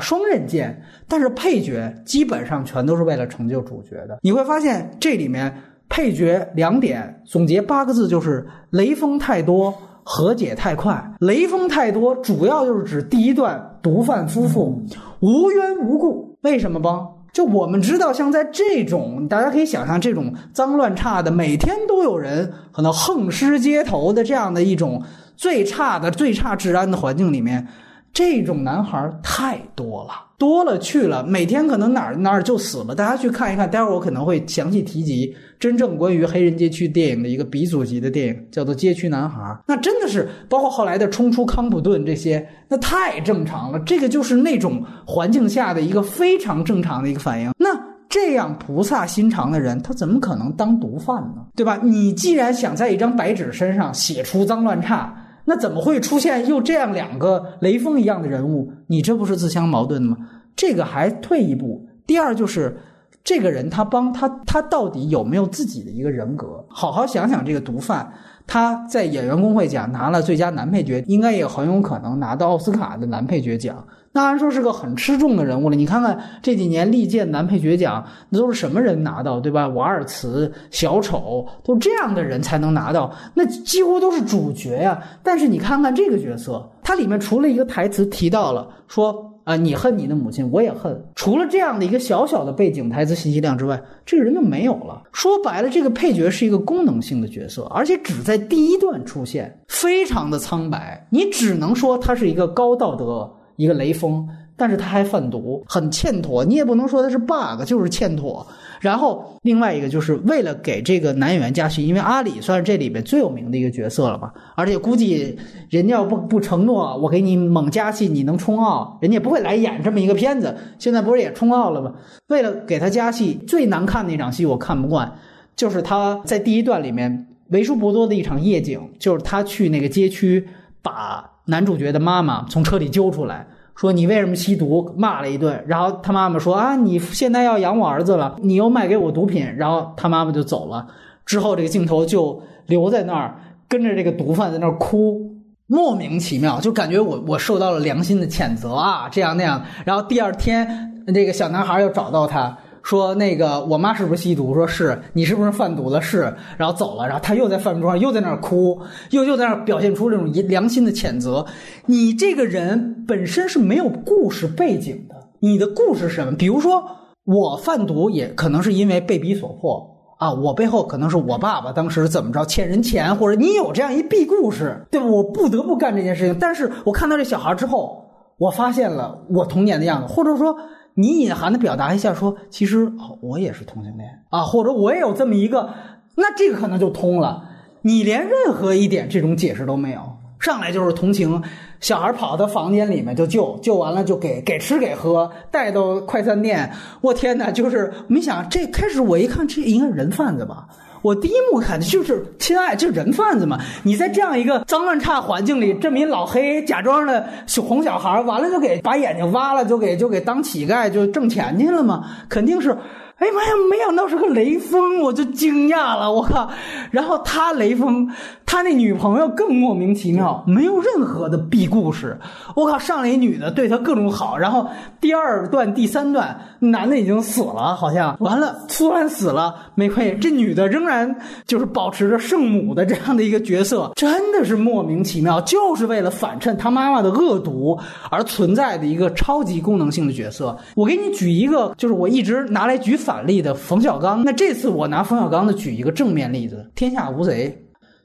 双刃剑，但是配角基本上全都是为了成就主角的。你会发现这里面配角2点总结8个字，就是雷锋太多，和解太快。雷锋太多主要就是指第一段毒贩夫妇无缘无故，为什么帮？就我们知道像在这种，大家可以想象这种脏乱差的，每天都有人可能横尸街头的这样的一种最差的最差治安的环境里面，这种男孩太多了，多了去了，每天可能哪儿就死了。大家去看一看，待会儿我可能会详细提及真正关于黑人街区电影的一个鼻祖级的电影，叫做《街区男孩》。那真的是包括后来的冲出康普顿这些，那太正常了，这个就是那种环境下的一个非常正常的一个反应。那这样菩萨心肠的人，他怎么可能当毒贩呢？对吧？你既然想在一张白纸身上写出脏乱差，那怎么会出现又这样2个雷锋一样的人物？你这不是自相矛盾吗？这个还退一步，第二就是这个人他帮他到底有没有自己的一个人格？好好想想这个毒贩，他在演员工会奖拿了最佳男配角，应该也很有可能拿到奥斯卡的男配角奖。那按说是个很吃重的人物了，你看看这几年历届男配角奖，那都是什么人拿到，对吧？瓦尔茨、小丑，都这样的人才能拿到，那几乎都是主角呀。但是你看看这个角色，他里面除了一个台词提到了说你恨你的母亲，我也恨，除了这样的一个小小的背景台词信息量之外，这个人就没有了。说白了，这个配角是一个功能性的角色，而且只在第一段出现，非常的苍白，你只能说他是一个高道德，一个雷锋，但是他还贩毒，很欠妥，你也不能说他是 bug， 就是欠妥。然后另外一个就是为了给这个男演员加戏，因为阿里算是这里面最有名的一个角色了吧，而且估计人家要不承诺我给你猛加戏你能冲奥，人家不会来演这么一个片子。现在不是也冲奥了吗？为了给他加戏，最难看的一场戏我看不惯，就是他在第一段里面为数不多的一场夜景，就是他去那个街区把男主角的妈妈从车里揪出来，说你为什么吸毒，骂了一顿，然后他妈妈说啊，你现在要养我儿子了，你又卖给我毒品，然后他妈妈就走了。之后这个镜头就留在那儿，跟着这个毒贩在那儿哭，莫名其妙，就感觉我受到了良心的谴责啊，这样那样。然后第二天这个小男孩又找到他说那个我妈是不是吸毒，说是，你是不是贩毒了，是，然后走了。然后他又在饭桌上又在那儿哭，又在那儿表现出这种良心的谴责。你这个人本身是没有故事背景的，你的故事是什么？比如说我贩毒也可能是因为被逼所迫啊，我背后可能是我爸爸当时怎么着欠人钱，或者你有这样一弊故事，对吧？我不得不干这件事情，但是我看到这小孩之后，我发现了我童年的样子，或者说你隐含的表达一下说其实、我也是同性恋啊，或者我也有这么一个，那这个可能就通了。你连任何一点这种解释都没有，上来就是同情，小孩跑到房间里面就救完了就给吃给喝，带到快餐店。我天哪，就是没想这开始我一看这应该是人贩子吧，我第一幕看就是亲爱这人贩子嘛，你在这样一个脏乱差环境里，这么一老黑假装的哄小孩，完了就给把眼睛挖了，就给当乞丐就挣钱去了嘛，肯定是。哎妈呀，没想到是个雷锋，我就惊讶了，我靠！然后他雷锋，他那女朋友更莫名其妙，没有任何的B故事，我靠！上来一女的对他各种好，然后第二段、第三段，男的已经死了，好像完了，突然死了，没关系，这女的仍然就是保持着圣母的这样的一个角色，真的是莫名其妙，就是为了反衬他妈妈的恶毒而存在的一个超级功能性的角色。我给你举一个，就是我一直拿来举反例的冯小刚，那这次我拿冯小刚的举一个正面例子，天下无贼，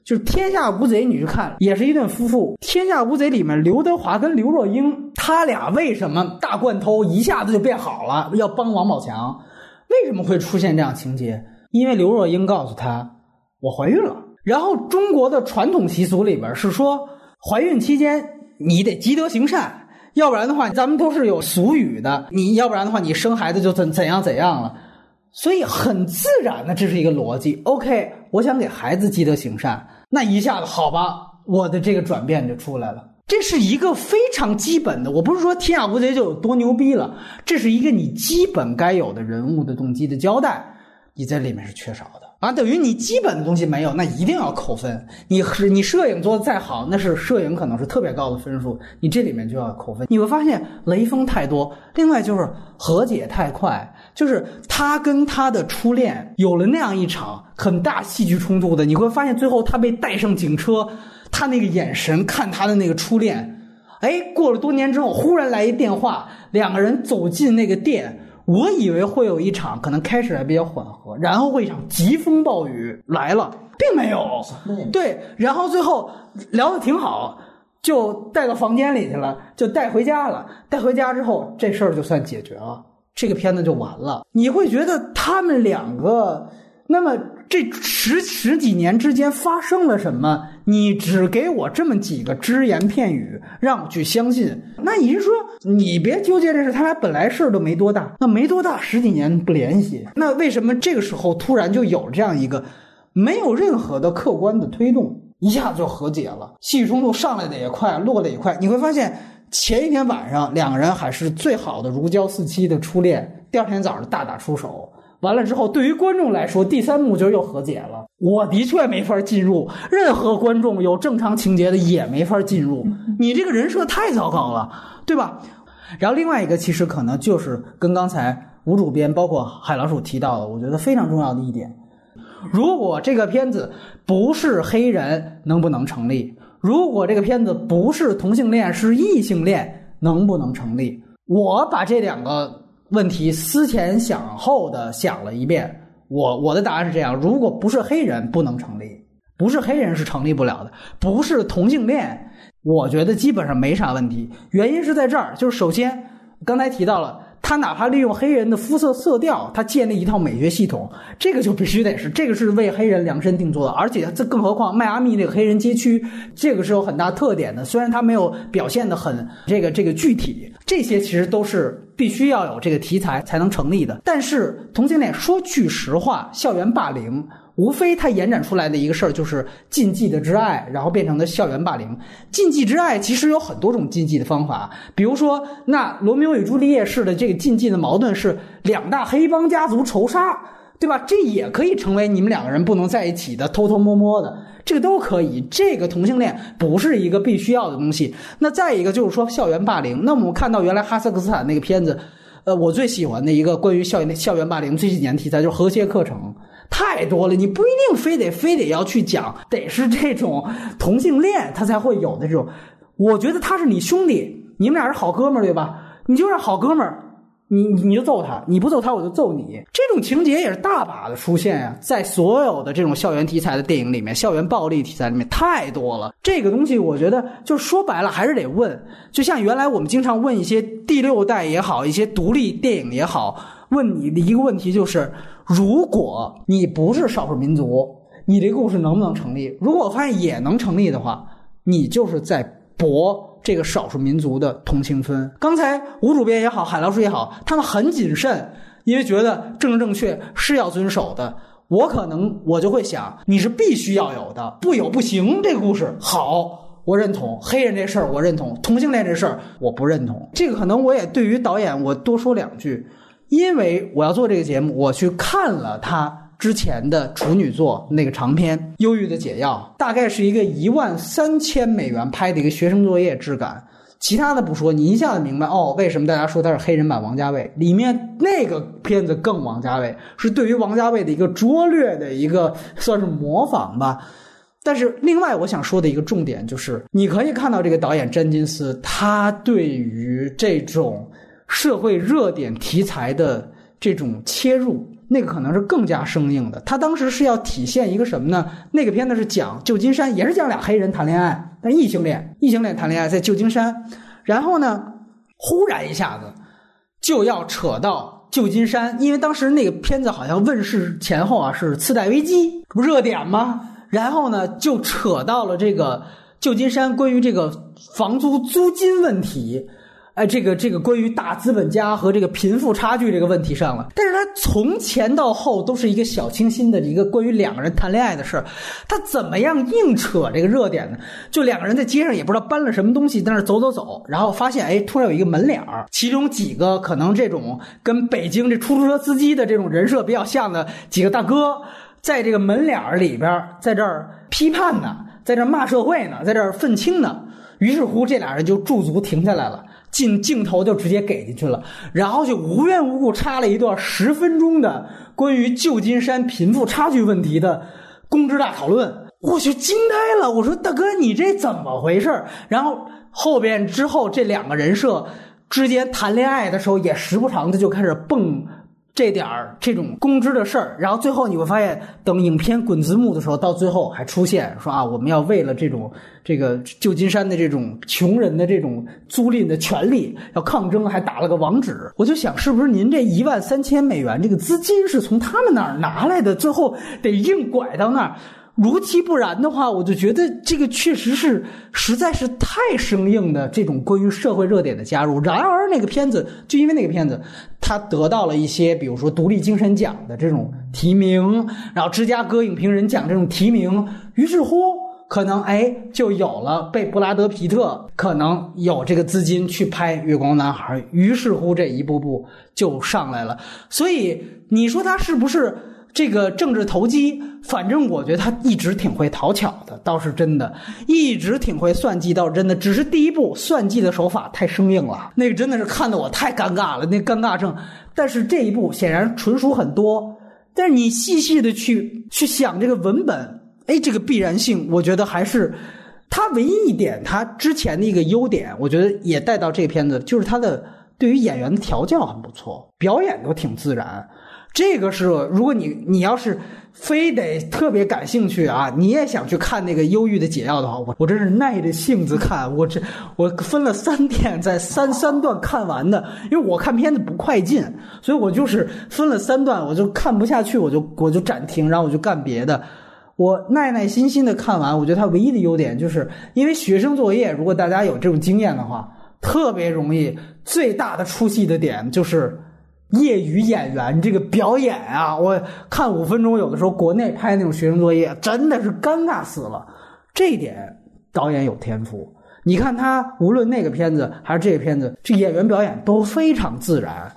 就是天下无贼，你去看也是一对夫妇，天下无贼里面刘德华跟刘若英，他俩为什么大惯偷一下子就变好了，要帮王宝强，为什么会出现这样情节？因为刘若英告诉他我怀孕了，然后中国的传统习俗里边是说怀孕期间你得积德行善，要不然的话咱们都是有俗语的，你要不然的话你生孩子就怎样了，所以很自然的这是一个逻辑。 OK， 我想给孩子积德行善，那一下子好吧，我的这个转变就出来了。这是一个非常基本的，我不是说天下无贼就有多牛逼了，这是一个你基本该有的人物的动机的交代，你在里面是缺少的啊，等于你基本的东西没有，那一定要扣分。你摄影做的再好，那是摄影可能是特别高的分数，你这里面就要扣分。你会发现雷锋太多，另外就是和解太快，就是他跟他的初恋有了那样一场很大戏剧冲突的，你会发现最后他被带上警车，他那个眼神看他的那个初恋，哎，过了多年之后忽然来一电话，两个人走进那个店，我以为会有一场可能开始还比较缓和，然后会一场疾风暴雨来了，并没有，对，然后最后聊得挺好，就带到房间里去了，就带回家了，带回家之后这事儿就算解决了，这个片子就完了。你会觉得他们两个那么这十几年之间发生了什么，你只给我这么几个只言片语让我去相信，那你是说你别纠结这事，他俩本来事儿都没多大，那没多大十几年不联系，那为什么这个时候突然就有这样一个没有任何的客观的推动，一下就和解了，戏剧冲突上来的也快落的也快。你会发现前一天晚上两个人还是最好的如胶似漆的初恋，第二天早上大打出手，完了之后对于观众来说第三幕就又和解了，我的确没法进入，任何观众有正常情节的也没法进入，你这个人设太糟糕了，对吧？然后另外一个其实可能就是跟刚才吴主编包括海老鼠提到的，我觉得非常重要的一点，如果这个片子不是黑人能不能成立，如果这个片子不是同性恋是异性恋能不能成立，我把这两个问题思前想后的想了一遍，我的答案是这样，如果不是黑人不能成立，不是黑人是成立不了的，不是同性恋我觉得基本上没啥问题，原因是在这儿，就是首先刚才提到了，他哪怕利用黑人的肤色色调，他建立一套美学系统，这个就必须得是，这个是为黑人量身定做的。而且这更何况迈阿密那个黑人街区，这个是有很大特点的，虽然他没有表现的很这个具体，这些其实都是必须要有这个题材才能成立的。但是同性恋说句实话，校园霸凌无非它延展出来的一个事儿就是禁忌的之爱，然后变成了校园霸凌。禁忌之爱其实有很多种禁忌的方法，比如说那罗密欧与朱丽叶式的这个禁忌的矛盾是两大黑帮家族仇杀，对吧？这也可以成为你们两个人不能在一起的，偷偷摸摸的，这个都可以。这个同性恋不是一个必须要的东西。那再一个就是说校园霸凌，那我们看到原来哈萨克斯坦那个片子，我最喜欢的一个关于校园霸凌最近几年题材就是和谐课程。太多了，你不一定非得要去讲得是这种同性恋他才会有的这种。我觉得他是你兄弟，你们俩是好哥们儿，对吧？你就让好哥们儿，你就揍他，你不揍他我就揍你，这种情节也是大把的出现啊，在所有的这种校园题材的电影里面，校园暴力题材里面太多了。这个东西我觉得就说白了还是得问，就像原来我们经常问一些第六代也好，一些独立电影也好，问你的一个问题就是，如果你不是少数民族，你这故事能不能成立？如果我发现也能成立的话，你就是在博这个少数民族的同情分。刚才吴主编也好，海老师也好，他们很谨慎，因为觉得政治正确是要遵守的。我可能我就会想，你是必须要有的，不有不行。这个故事好。我认同黑人这事儿，我认同同性恋这事儿，我不认同。这个可能我也对于导演我多说两句，因为我要做这个节目，我去看了他之前的处女作那个长篇《忧郁的解药》，大概是一个$13,000拍的一个学生作业质感。其他的不说，你一下子明白哦，为什么大家说他是黑人版王家卫。里面那个片子更王家卫，是对于王家卫的一个拙劣的一个算是模仿吧。但是另外我想说的一个重点就是，你可以看到这个导演詹金斯，他对于这种社会热点题材的这种切入，那个可能是更加生硬的。他当时是要体现一个什么呢？那个片子是讲旧金山，也是讲俩黑人谈恋爱，但异性恋谈恋爱在旧金山。然后呢，忽然一下子就要扯到旧金山，因为当时那个片子好像问世前后啊是次贷危机热点吗？然后呢，就扯到了这个旧金山关于这个房租租金问题，这个关于大资本家和这个贫富差距这个问题上了。但是他从前到后都是一个小清新的一个关于两个人谈恋爱的事，他怎么样硬扯这个热点呢？就两个人在街上也不知道搬了什么东西，在那走，然后发现突然有一个门脸儿，其中几个可能这种跟北京这出租车司机的这种人设比较像的几个大哥，在这个门脸里边在这儿批判呢，在这儿骂社会呢，在这儿愤青呢。于是乎这俩人就驻足停下来了，镜头就直接给进去了，然后就无缘无故插了一段10分钟的关于旧金山贫富差距问题的公知大讨论。我去，惊呆了，我说大哥你这怎么回事？然后后边之后这两个人设之间谈恋爱的时候也时不常的就开始蹦这种公知的事儿，然后最后你会发现，等影片滚字幕的时候，到最后还出现说啊，我们要为了这个旧金山的这种穷人的这种租赁的权利要抗争，还打了个网址。我就想，是不是您这$13,000这个资金是从他们那儿拿来的？最后得硬拐到那儿。如其不然的话，我就觉得这个确实是实在是太生硬的这种关于社会热点的加入。然而那个片子就因为那个片子他得到了一些比如说独立精神奖的这种提名，然后芝加哥影评人奖这种提名，于是乎可能就有了被布拉德皮特可能有这个资金去拍月光男孩，于是乎这一步步就上来了。所以你说他是不是这个政治投机？反正我觉得他一直挺会讨巧的，倒是真的，一直挺会算计，倒是真的。只是第一步算计的手法太生硬了，那个真的是看得我太尴尬了，那尴尬症。但是这一步显然纯熟很多，但是你细细的去想这个文本，这个必然性，我觉得还是他唯一一点，他之前的一个优点，我觉得也带到这片子，就是他的对于演员的调教很不错，表演都挺自然。这个是如果你要是非得特别感兴趣啊，你也想去看那个忧郁的解药的话，我真是耐着性子看，我分了3天在三段看完的，因为我看片子不快进，所以我就是分了3段，我就看不下去，我就暂停，然后我就干别的。我耐耐心心的看完，我觉得它唯一的优点就是因为学生作业，如果大家有这种经验的话，特别容易最大的出戏的点就是业余演员这个表演啊，我看5分钟，有的时候国内拍那种学生作业真的是尴尬死了。这一点导演有天赋，你看他无论那个片子还是这个片子，这演员表演都非常自然，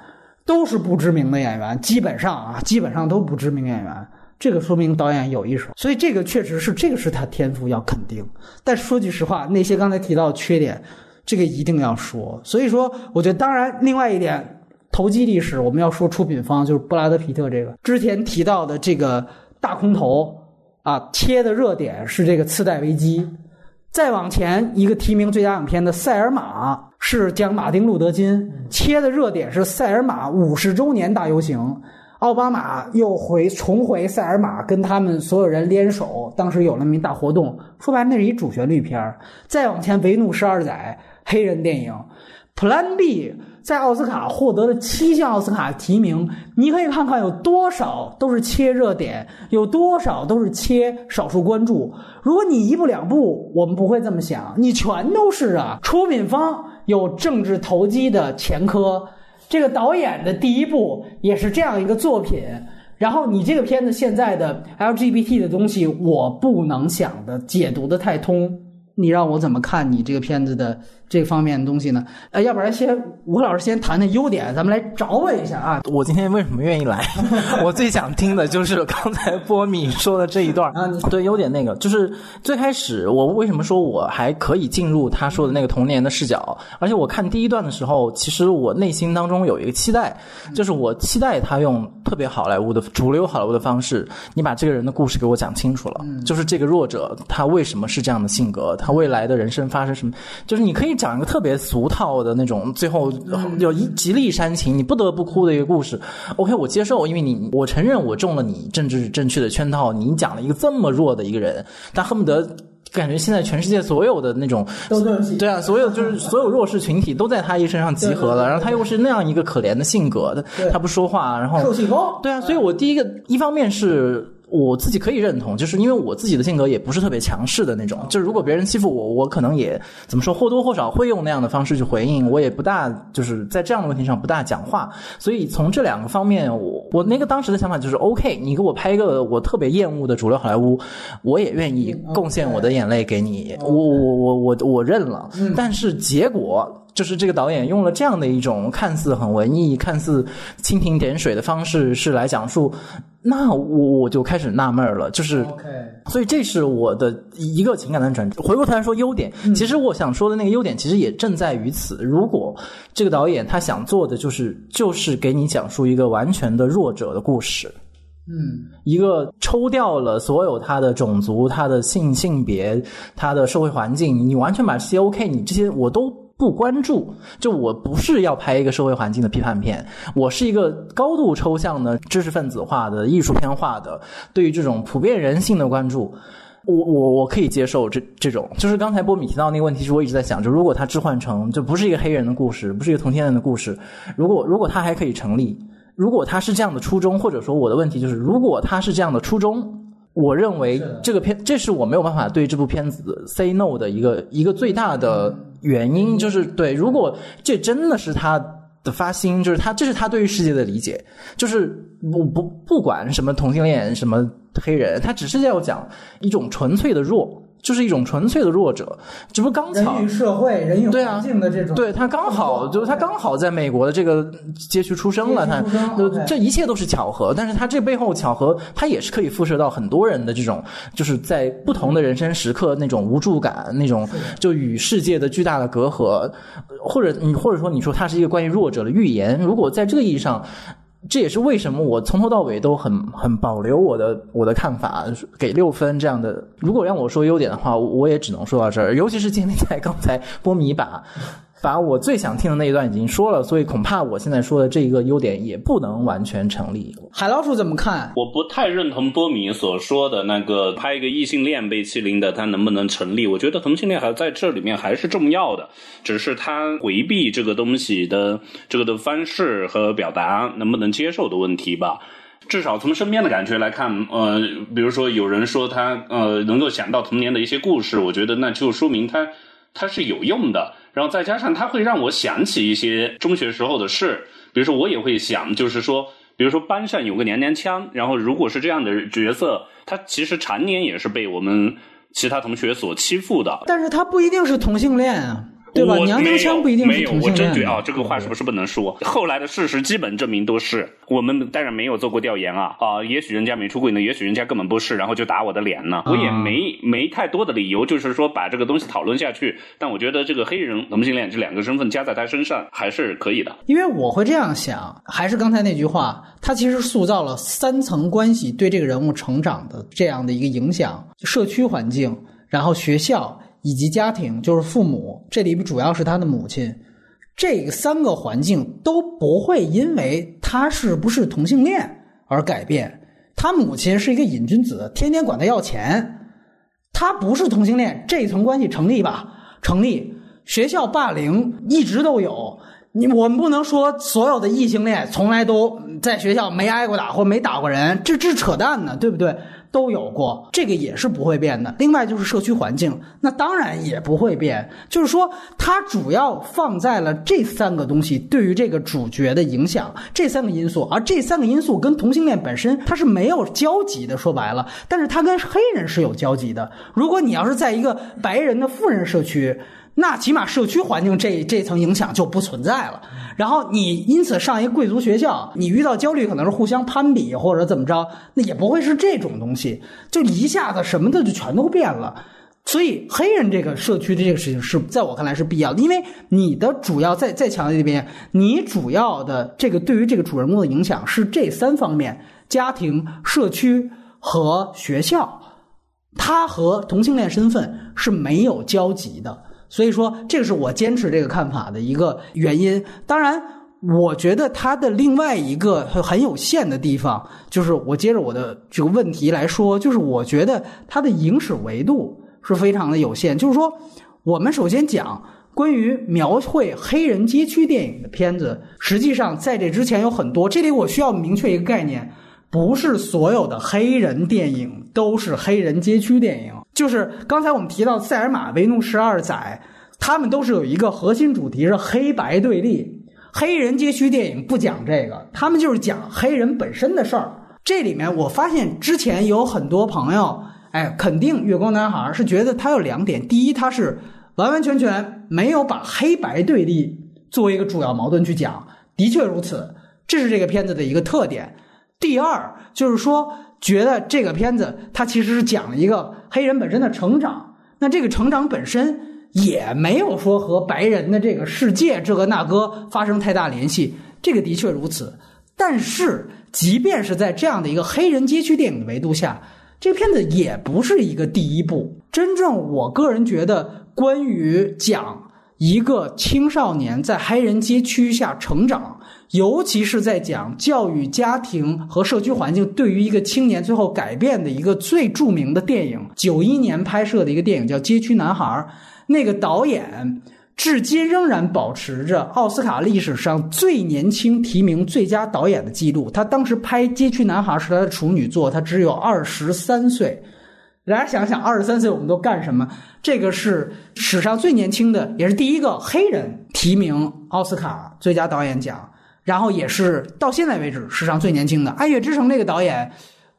都是不知名的演员，基本上都不知名演员，这个说明导演有一手，所以这个确实是他天赋要肯定。但说句实话，那些刚才提到的缺点，这个一定要说。所以说我觉得，当然另外一点投机历史，我们要说出品方就是布拉德皮特，这个之前提到的这个大空头啊，切的热点是这个次贷危机。再往前一个提名最佳影片的塞尔玛是讲马丁路德金，切的热点是塞尔玛50周年大游行，奥巴马又重回塞尔玛，跟他们所有人联手，当时有了名大活动，说白了那是一主旋律片。再往前为怒12载黑人电影。Plan B 在奥斯卡获得了7项奥斯卡提名，你可以看看有多少都是切热点，有多少都是切少数关注。如果你一步两步，我们不会这么想，你全都是啊，出品方有政治投机的前科，这个导演的第一步也是这样一个作品，然后你这个片子现在的 LGBT 的东西我不能想的解读的太通，你让我怎么看你这个片子的这方面的东西呢？要不然吴老师先谈谈优点，咱们来找我一下啊。我今天为什么愿意来？我最想听的就是刚才波米说的这一段啊。对优点那个，就是最开始我为什么说我还可以进入他说的那个童年的视角，而且我看第一段的时候，其实我内心当中有一个期待，就是我期待他用特别好莱坞的主流好莱坞的方式，你把这个人的故事给我讲清楚了，就是这个弱者他为什么是这样的性格，他未来的人生发生什么，就是你可以讲一个特别俗套的那种最后有极力煽情你不得不哭的一个故事。 OK 我接受，因为我承认我中了你政治正确的圈套，你讲了一个这么弱的一个人，但恨不得感觉现在全世界所有的那种对啊，所有弱势群体都在他一身上集合了，然后他又是那样一个可怜的性格，他不说话，然后受气功，对啊，所以我一方面是我自己可以认同，就是因为我自己的性格也不是特别强势的那种，就是如果别人欺负我，我可能也怎么说或多或少会用那样的方式去回应，我也不大就是在这样的问题上不大讲话，所以从这两个方面我那个当时的想法就是 OK 你给我拍一个我特别厌恶的主流好莱坞，我也愿意贡献我的眼泪给你，我认了。但是结果就是这个导演用了这样的一种看似很文艺看似蜻蜓点水的方式是来讲述，那我就开始纳闷了，就是所以这是我的一个情感的转折。回过头来说优点，其实我想说的那个优点其实也正在于此，如果这个导演他想做的就是给你讲述一个完全的弱者的故事，一个抽掉了所有他的种族他的性别他的社会环境，你完全把这些 OK 你这些我都不关注，就我不是要拍一个社会环境的批判片，我是一个高度抽象的知识分子化的艺术片化的对于这种普遍人性的关注，我可以接受这种，就是刚才波米提到那个问题，是我一直在想，就如果他置换成就不是一个黑人的故事，不是一个同性恋的故事，如果他还可以成立，如果他是这样的初衷，或者说我的问题就是如果他是这样的初衷，我认为这个这是我没有办法对这部片子 say no 的一个最大的原因，就是对，如果这真的是他的发心，就是这是他对于世界的理解，就是不管什么同性恋什么黑人，他只是要讲一种纯粹的弱，就是一种纯粹的弱者，只不过刚巧人与社会人与环境的这种， 对，他刚好就是他刚好在美国的这个街区出生了，他这一切都是巧合，但是他这背后巧合他也是可以辐射到很多人的这种就是在不同的人生时刻那种无助感，那种就与世界的巨大的隔阂，或者说你说他是一个关于弱者的预言，如果在这个意义上，这也是为什么我从头到尾都很保留我的看法，给6分这样的。如果让我说优点的话，我也只能说到这儿。尤其是建立在刚才波米把把我最想听的那一段已经说了，所以恐怕我现在说的这个优点也不能完全成立。海老鼠怎么看？我不太认同波米所说的那个拍一个异性恋被欺凌的它能不能成立，我觉得同性恋还在这里面还是重要的，只是他回避这个东西的这个的方式和表达能不能接受的问题吧。至少从身边的感觉来看，比如说有人说他能够想到童年的一些故事，我觉得那就说明他是有用的。然后再加上他会让我想起一些中学时候的事，比如说我也会想，就是说比如说班上有个娘娘腔，然后如果是这样的角色，他其实常年也是被我们其他同学所欺负的。但是他不一定是同性恋啊，对吧？娘娘腔不一定是同性恋。没有，我真觉得这个话是不是不能说？后来的事实基本证明都是。我们当然没有做过调研啊，也许人家没出柜呢，也许人家根本不是，然后就打我的脸呢。我也没太多的理由，就是说把这个东西讨论下去。但我觉得这个黑人同性恋这两个身份加在他身上还是可以的。因为我会这样想，还是刚才那句话，他其实塑造了三层关系对这个人物成长的这样的一个影响：社区环境，然后学校。以及家庭，就是父母，这里主要是他的母亲，这个三个环境都不会因为他是不是同性恋而改变。他母亲是一个瘾君子，天天管他要钱，他不是同性恋，这一层关系成立吧？成立。学校霸凌一直都有，我们不能说所有的异性恋从来都在学校没挨过打或没打过人，这扯淡呢，对不对？都有过，这个也是不会变的。另外就是社区环境，那当然也不会变。就是说它主要放在了这三个东西对于这个主角的影响，这三个因素，而这三个因素跟同性恋本身它是没有交集的，说白了，但是它跟黑人是有交集的。如果你要是在一个白人的富人社区，那起码社区环境这层影响就不存在了。然后你因此上一个贵族学校，你遇到焦虑可能是互相攀比或者怎么着，那也不会是这种东西，就一下子什么的就全都变了。所以黑人这个社区的这个事情是在我看来是必要的，因为你的主要在强调这边，你主要的这个对于这个主人公的影响是这三方面：家庭、社区和学校，它和同性恋身份是没有交集的。所以说这个是我坚持这个看法的一个原因。当然我觉得它的另外一个很有限的地方，就是我接着我的这个问题来说，就是我觉得它的影史维度是非常的有限。就是说我们首先讲关于描绘黑人街区电影的片子，实际上在这之前有很多，这里我需要明确一个概念，不是所有的黑人电影都是黑人街区电影。就是刚才我们提到塞尔玛、维奴12载，他们都是有一个核心主题是黑白对立，黑人街区电影不讲这个，他们就是讲黑人本身的事儿。这里面我发现之前有很多朋友肯定月光男孩是觉得他有两点，第一，他是完完全全没有把黑白对立作为一个主要矛盾去讲，的确如此，这是这个片子的一个特点。第二就是说觉得这个片子它其实是讲了一个黑人本身的成长，那这个成长本身也没有说和白人的这个世界这个那个发生太大联系，这个的确如此。但是即便是在这样的一个黑人街区电影的维度下，这个片子也不是一个第一部。真正我个人觉得关于讲一个青少年在黑人街区下成长，尤其是在讲教育、家庭和社区环境对于一个青年最后改变的一个最著名的电影，91年拍摄的一个电影叫《街区男孩》，那个导演至今仍然保持着奥斯卡历史上最年轻提名最佳导演的记录。他当时拍《街区男孩》是他的处女作，他只有23岁。大家想想23岁我们都干什么，这个是史上最年轻的，也是第一个黑人提名奥斯卡最佳导演奖，然后也是到现在为止史上最年轻的。爱乐之城那个导演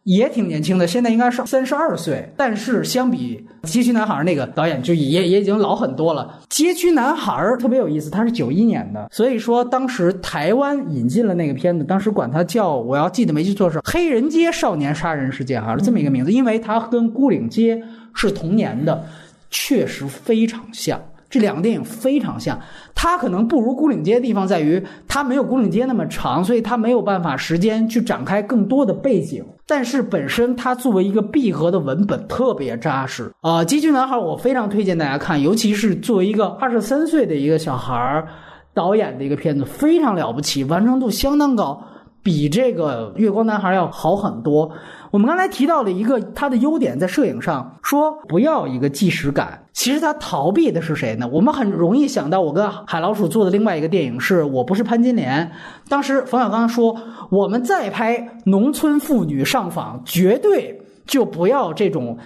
也挺年轻的，现在应该是32岁，但是相比街区男孩那个导演就也已经老很多了。街区男孩特别有意思，他是91年的，所以说当时台湾引进了那个片子，当时管他叫，我要记得没记错是黑人街少年杀人事件，还是这么一个名字，因为他跟孤岭街是同年的，确实非常像，这两个电影非常像。它可能不如孤岭街的地方在于它没有孤岭街那么长，所以它没有办法时间去展开更多的背景，但是本身它作为一个闭合的文本特别扎实啊。《机器男孩》我非常推荐大家看，尤其是作为一个23岁的一个小孩导演的一个片子，非常了不起，完成度相当高，比这个《月光男孩》要好很多。我们刚才提到了一个他的优点在摄影上，说不要一个即时感，其实他逃避的是谁呢？我们很容易想到我跟海老鼠做的另外一个电影是《我不是潘金莲》，当时冯小刚说我们再拍农村妇女上访绝对就不要这种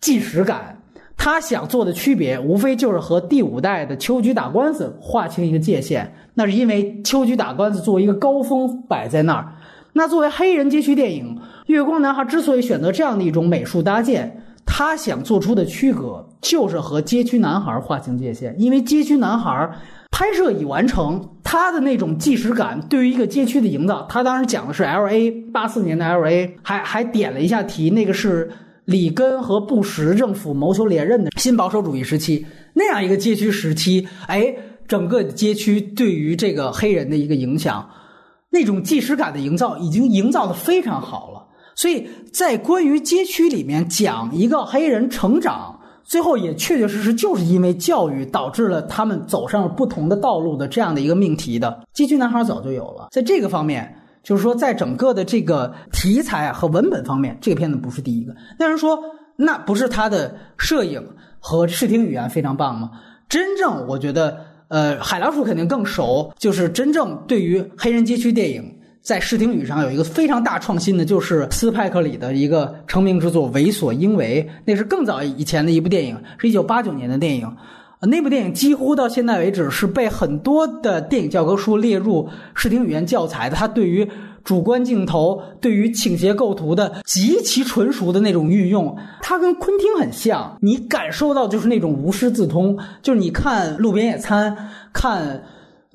即时感，他想做的区别无非就是和第五代的秋菊打官司划清一个界限，那是因为秋菊打官司作为一个高峰摆在那儿。那作为黑人街区电影，月光男孩之所以选择这样的一种美术搭建，他想做出的区隔就是和街区男孩划清界限，因为街区男孩拍摄已完成，他的那种即时感对于一个街区的营造，他当时讲的是 LA,84 年的 LA, 还点了一下题，那个是里根和布什政府谋求连任的新保守主义时期，那样一个街区时期，整个街区对于这个黑人的一个影响，那种即时感的营造已经营造得非常好了。所以在关于街区里面讲一个黑人成长，最后也确确实实就是因为教育导致了他们走上了不同的道路的这样的一个命题的，街区男孩早就有了。在这个方面，就是说在整个的这个题材和文本方面，这个片子不是第一个。但是说那不是他的摄影和视听语言非常棒吗？真正我觉得海老鼠肯定更熟，就是真正对于黑人街区电影在视听语上有一个非常大创新的，就是斯派克里的一个成名之作《为所应为》，那是更早以前的一部电影，是1989年的电影。那部电影几乎到现在为止是被很多的电影教科书列入视听语言教材的，它对于主观镜头、对于倾斜构图的极其纯熟的那种运用，它跟昆汀很像，你感受到就是那种无师自通，就是你看《路边野餐》、看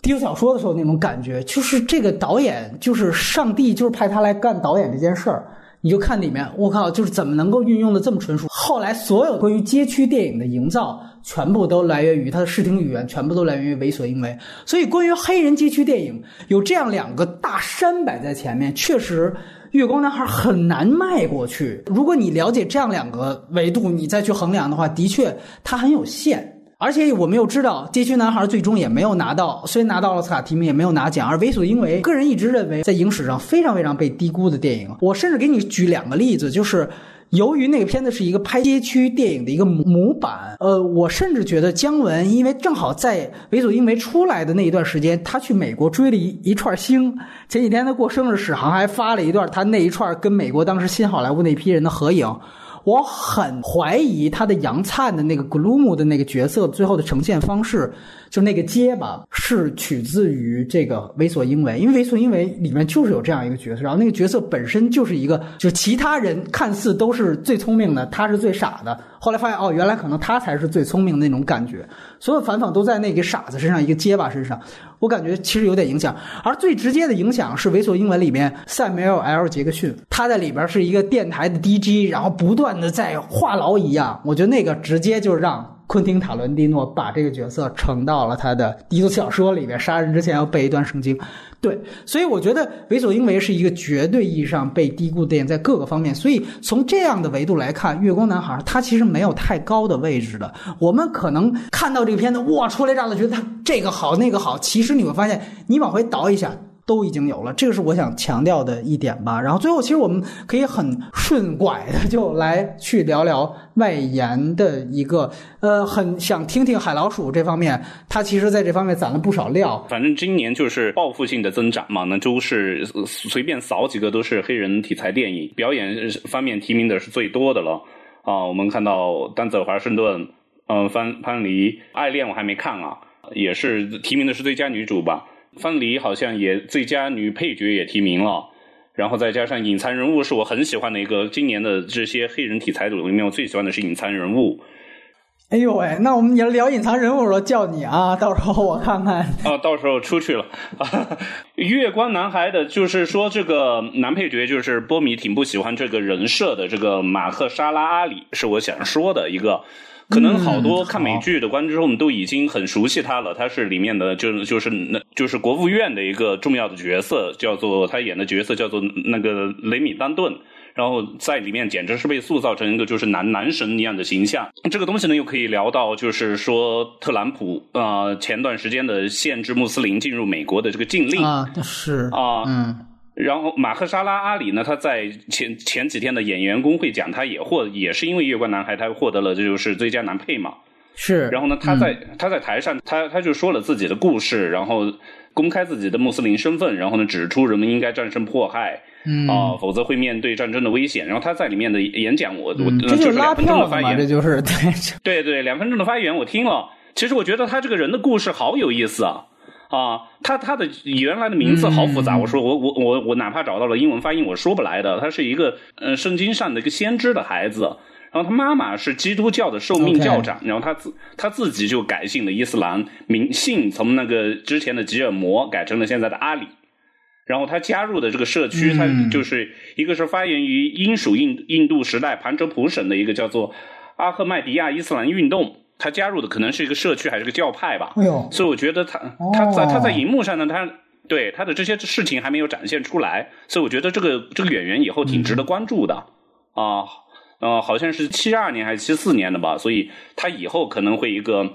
低俗小说的时候那种感觉，就是这个导演就是上帝就是派他来干导演这件事儿，你就看里面我靠，就是怎么能够运用的这么纯熟。后来所有关于街区电影的营造全部都来源于他的视听语言，全部都来源于为所应为。所以关于黑人街区电影有这样两个大山摆在前面，确实月光男孩很难迈过去，如果你了解这样两个维度你再去衡量的话，的确它很有限。而且我们又知道街区男孩最终也没有拿到，虽然拿到了奥斯卡提名也没有拿奖，而为所应为个人一直认为在影史上非常非常被低估的电影。我甚至给你举两个例子，就是由于那个片子是一个拍街区电影的一个模板，我甚至觉得姜文因为正好在为所应为出来的那一段时间，他去美国追了一串星，前几天他过生日时好像还发了一段他那一串跟美国当时新好莱坞那批人的合影，我很怀疑他的杨灿的那个 Gloom 的那个角色最后的呈现方式，就那个结巴是取自于这个为所应为，因为为所应为里面就是有这样一个角色，然后那个角色本身就是一个，就其他人看似都是最聪明的，他是最傻的，后来发现哦，原来可能他才是最聪明的那种感觉，所有反讽都在那个傻子身上，一个结巴身上，我感觉其实有点影响。而最直接的影响是为所应为里面塞缪尔 L 杰克逊，他在里边是一个电台的 DJ， 然后不断的在话痨一样，我觉得那个直接就让昆汀塔伦蒂诺把这个角色呈到了他的低俗小说里面，杀人之前要背一段圣经。对，所以我觉得为所应为是一个绝对意义上被低估的电影，在各个方面。所以从这样的维度来看，月光男孩他其实没有太高的位置的。我们可能看到这个片子，哇，初来乍到觉得他这个好那个好，其实你会发现你往回倒一下都已经有了，这个是我想强调的一点吧。然后最后其实我们可以很顺拐的就来去聊聊外延的一个很想听听海老鼠这方面，他其实在这方面攒了不少料。反正今年就是报复性的增长嘛，那都是随便扫几个都是黑人题材电影，表演方面提名的是最多的了啊。我们看到丹泽尔华盛顿，潘妮爱恋我还没看啊，也是提名的是最佳女主吧，范蠡好像也最佳女配角也提名了，然后再加上隐藏人物是我很喜欢的一个，今年的这些黑人题材里面我最喜欢的是隐藏人物。哎呦喂，那我们也聊隐藏人物了，叫你啊，到时候我看看啊，到时候出去了月光男孩的就是说这个男配角就是波米挺不喜欢这个人设的，这个马赫沙拉阿里是我想说的一个，可能好多看美剧的观众都已经很熟悉他了，他是里面的就是国务院的一个重要的角色，叫做他演的角色叫做那个雷米丹顿，然后在里面简直是被塑造成一个就是男神一样的形象。这个东西呢又可以聊到就是说特朗普前段时间的限制穆斯林进入美国的这个禁令啊，是啊，嗯。然后马赫沙拉阿里呢，他在前几天的演员工会奖，他也是因为月光男孩，他获得了这就是最佳男配嘛。是。然后呢，他在台上，他就说了自己的故事，然后公开自己的穆斯林身份，然后呢指出人们应该战胜迫害，否则会面对战争的危险。然后他在里面的演讲，这就是拉票了嘛，这就是对，2分钟的发言我听了，其实我觉得他这个人的故事好有意思啊。他的原来的名字好复杂，我说我哪怕找到了英文发音我说不来的。他是一个圣经上的一个先知的孩子，然后他妈妈是基督教的受命教长，然后他自己就改信了伊斯兰，名姓从那个之前的吉尔摩改成了现在的阿里。然后他加入的这个社区，他就是一个是发源于英属印度时代旁遮普省的一个叫做阿赫麦迪亚伊斯兰运动。他加入的可能是一个社区还是个教派吧，所以我觉得他在荧幕上呢，他的这些事情还没有展现出来，所以我觉得这个演员以后挺值得关注的啊。好像是72年还是74年的吧，所以他以后可能会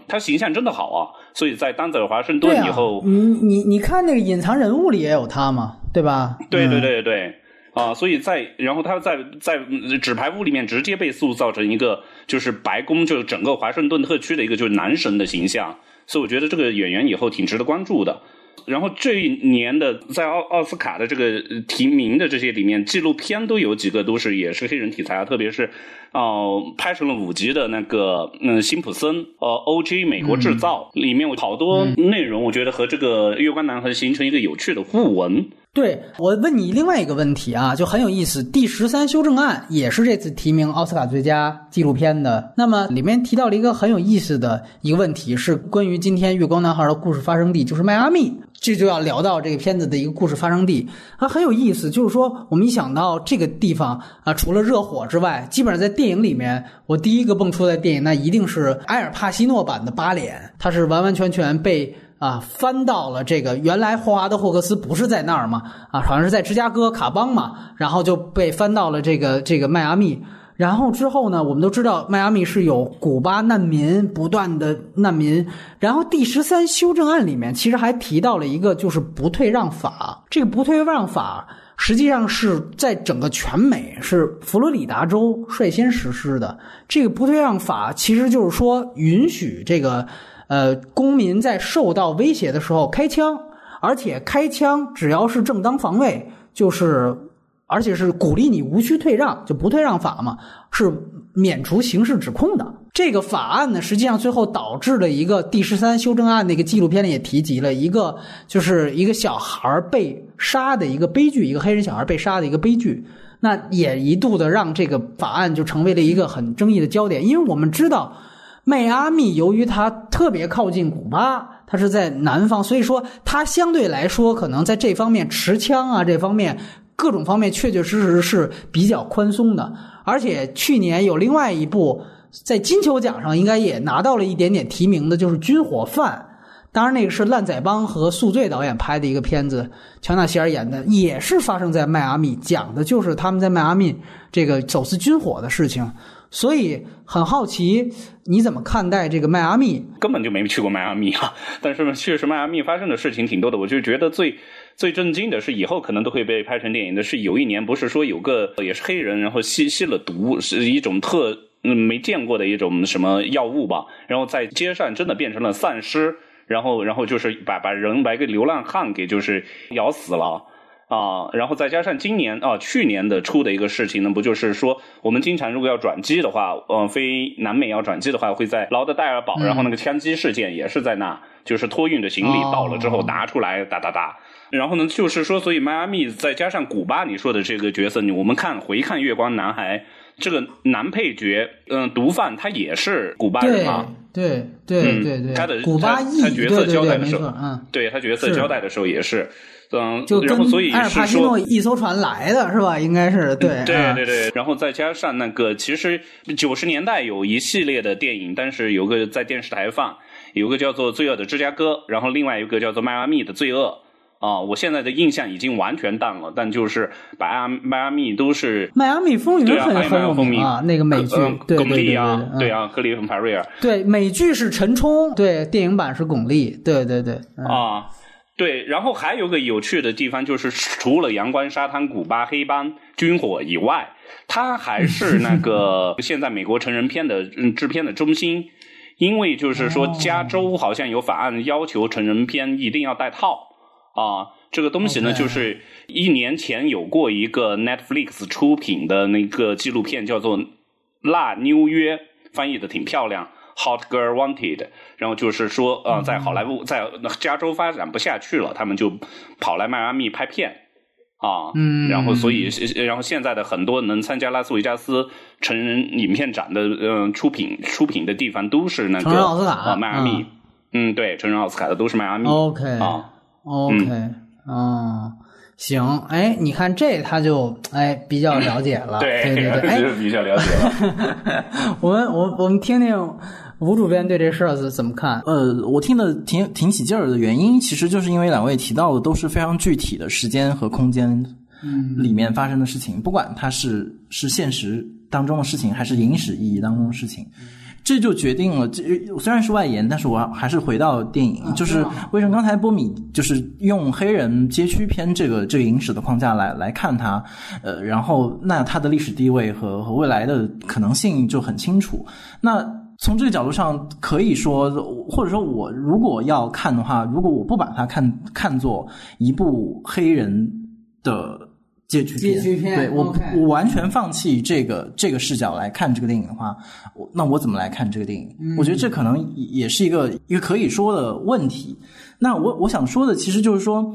他形象真的好啊，所以在丹泽尔华盛顿以后，你看那个隐藏人物里也有他嘛，对吧？对。所以然后他在纸牌屋里面直接被塑造成一个就是白宫就整个华盛顿特区的一个就是男神的形象，所以我觉得这个演员以后挺值得关注的。然后这一年的在奥斯卡的这个提名的这些里面，纪录片都有几个都是也是黑人题材啊，特别是拍成了5集的那个辛普森OG 美国制造里面有好多内容，我觉得和这个月光男孩形成一个有趣的互文。对，我问你另外一个问题啊，就很有意思。第13修正案也是这次提名奥斯卡最佳纪录片的，那么里面提到了一个很有意思的一个问题，是关于今天月光男孩的故事发生地就是迈阿密，这就要聊到这个片子的一个故事发生地啊，很有意思。就是说我们一想到这个地方啊，除了热火之外，基本上在电影里面我第一个蹦出的电影那一定是埃尔帕西诺版的八脸，它是完完全全被翻到了这个原来霍华德霍克斯不是在那儿嘛，好像是在芝加哥卡邦嘛，然后就被翻到了这个迈阿密。然后之后呢，我们都知道迈阿密是有古巴难民，不断的难民。然后第13修正案里面其实还提到了一个就是不退让法，这个不退让法实际上是在整个全美是佛罗里达州率先实施的。这个不退让法其实就是说允许这个公民在受到威胁的时候开枪，而且开枪只要是正当防卫，就是而且是鼓励你无需退让，就不退让法嘛，是免除刑事指控的。这个法案呢，实际上最后导致了一个第13修正案那个纪录片里也提及了一个，就是一个小孩被杀的一个悲剧，一个黑人小孩被杀的一个悲剧。那也一度的让这个法案就成为了一个很争议的焦点，因为我们知道迈阿密由于它特别靠近古巴，它是在南方，所以说它相对来说可能在这方面持枪啊这方面各种方面确实是比较宽松的。而且去年有另外一部在金球奖上应该也拿到了一点点提名的，就是《军火贩》，当然那个是烂仔帮和宿醉导演拍的一个片子，乔纳希尔演的，也是发生在迈阿密，讲的就是他们在迈阿密这个走私军火的事情。所以很好奇你怎么看待这个迈阿密？根本就没去过迈阿密啊，但是确实迈阿密发生的事情挺多的。我就觉得最震惊的是以后可能都会被拍成电影的是，有一年不是说有个也是黑人，然后吸了毒，是一种没见过的一种什么药物吧，然后在街上真的变成了丧尸，然后就是把人把一个流浪汉给就是咬死了。然后再加上去年的出的一个事情呢，不就是说我们经常如果要转机的话，非南美要转机的话，会在劳德代尔堡，然后那个枪击事件也是在那，就是托运的行李到了之后拿出来打。然后呢，就是说，所以迈阿密再加上古巴，你说的这个角色，我们回看《月光男孩》这个男配角，毒贩他也是古巴人啊。对，他的古巴裔，他角色交代的时候，对他角色交代的时候也是。就跟埃尔帕西诺一艘船来的是吧？应该是对。然后再加上那个，其实90年代有一系列的电影，但是有个在电视台放，有个叫做《罪恶的芝加哥》，然后另外一个叫做《迈阿密的罪恶》我现在的印象已经完全淡了，但就是把迈阿密都是迈阿密风云很有名啊，那个美剧对巩俐啊，对啊，格里芬派瑞尔，对，美剧是陈冲，对，电影版是巩俐，对对对啊，对。然后还有个有趣的地方就是，除了阳光沙滩、古巴、黑帮、军火以外，它还是那个现在美国成人片的制片的中心，因为就是说加州好像有法案要求成人片一定要带套。这个东西呢，就是一年前有过一个 Netflix 出品的那个纪录片，叫做《辣纽约》，翻译的挺漂亮，《Hot Girl Wanted》。然后就是说，在好莱坞，在加州发展不下去了，他们就跑来迈阿密拍片然后所以，然后现在的很多能参加拉斯维加斯成人影片展的，出品的地方都是那个迈阿密，对，成人奥斯卡的都是迈阿密。OK， 行，哎，你看这他就比较了解了，对，哎，比较了解了。我们听听吴主编对这事儿怎么看？我听得挺起劲儿的原因，其实就是因为两位提到的都是非常具体的时间和空间里面发生的事情，不管它是现实当中的事情，还是影史意义当中的事情。这就决定了，虽然是外延，但是我还是回到电影，就是为什么刚才波米就是用黑人街区片这个影史的框架来看它，然后那它的历史地位和未来的可能性就很清楚。那从这个角度上，可以说，或者说我如果要看的话，如果我不把它看作一部黑人的街区片，对，我完全放弃这个视角来看这个电影的话，那我怎么来看这个电影？我觉得这可能也是一个可以说的问题。那我想说的其实就是说，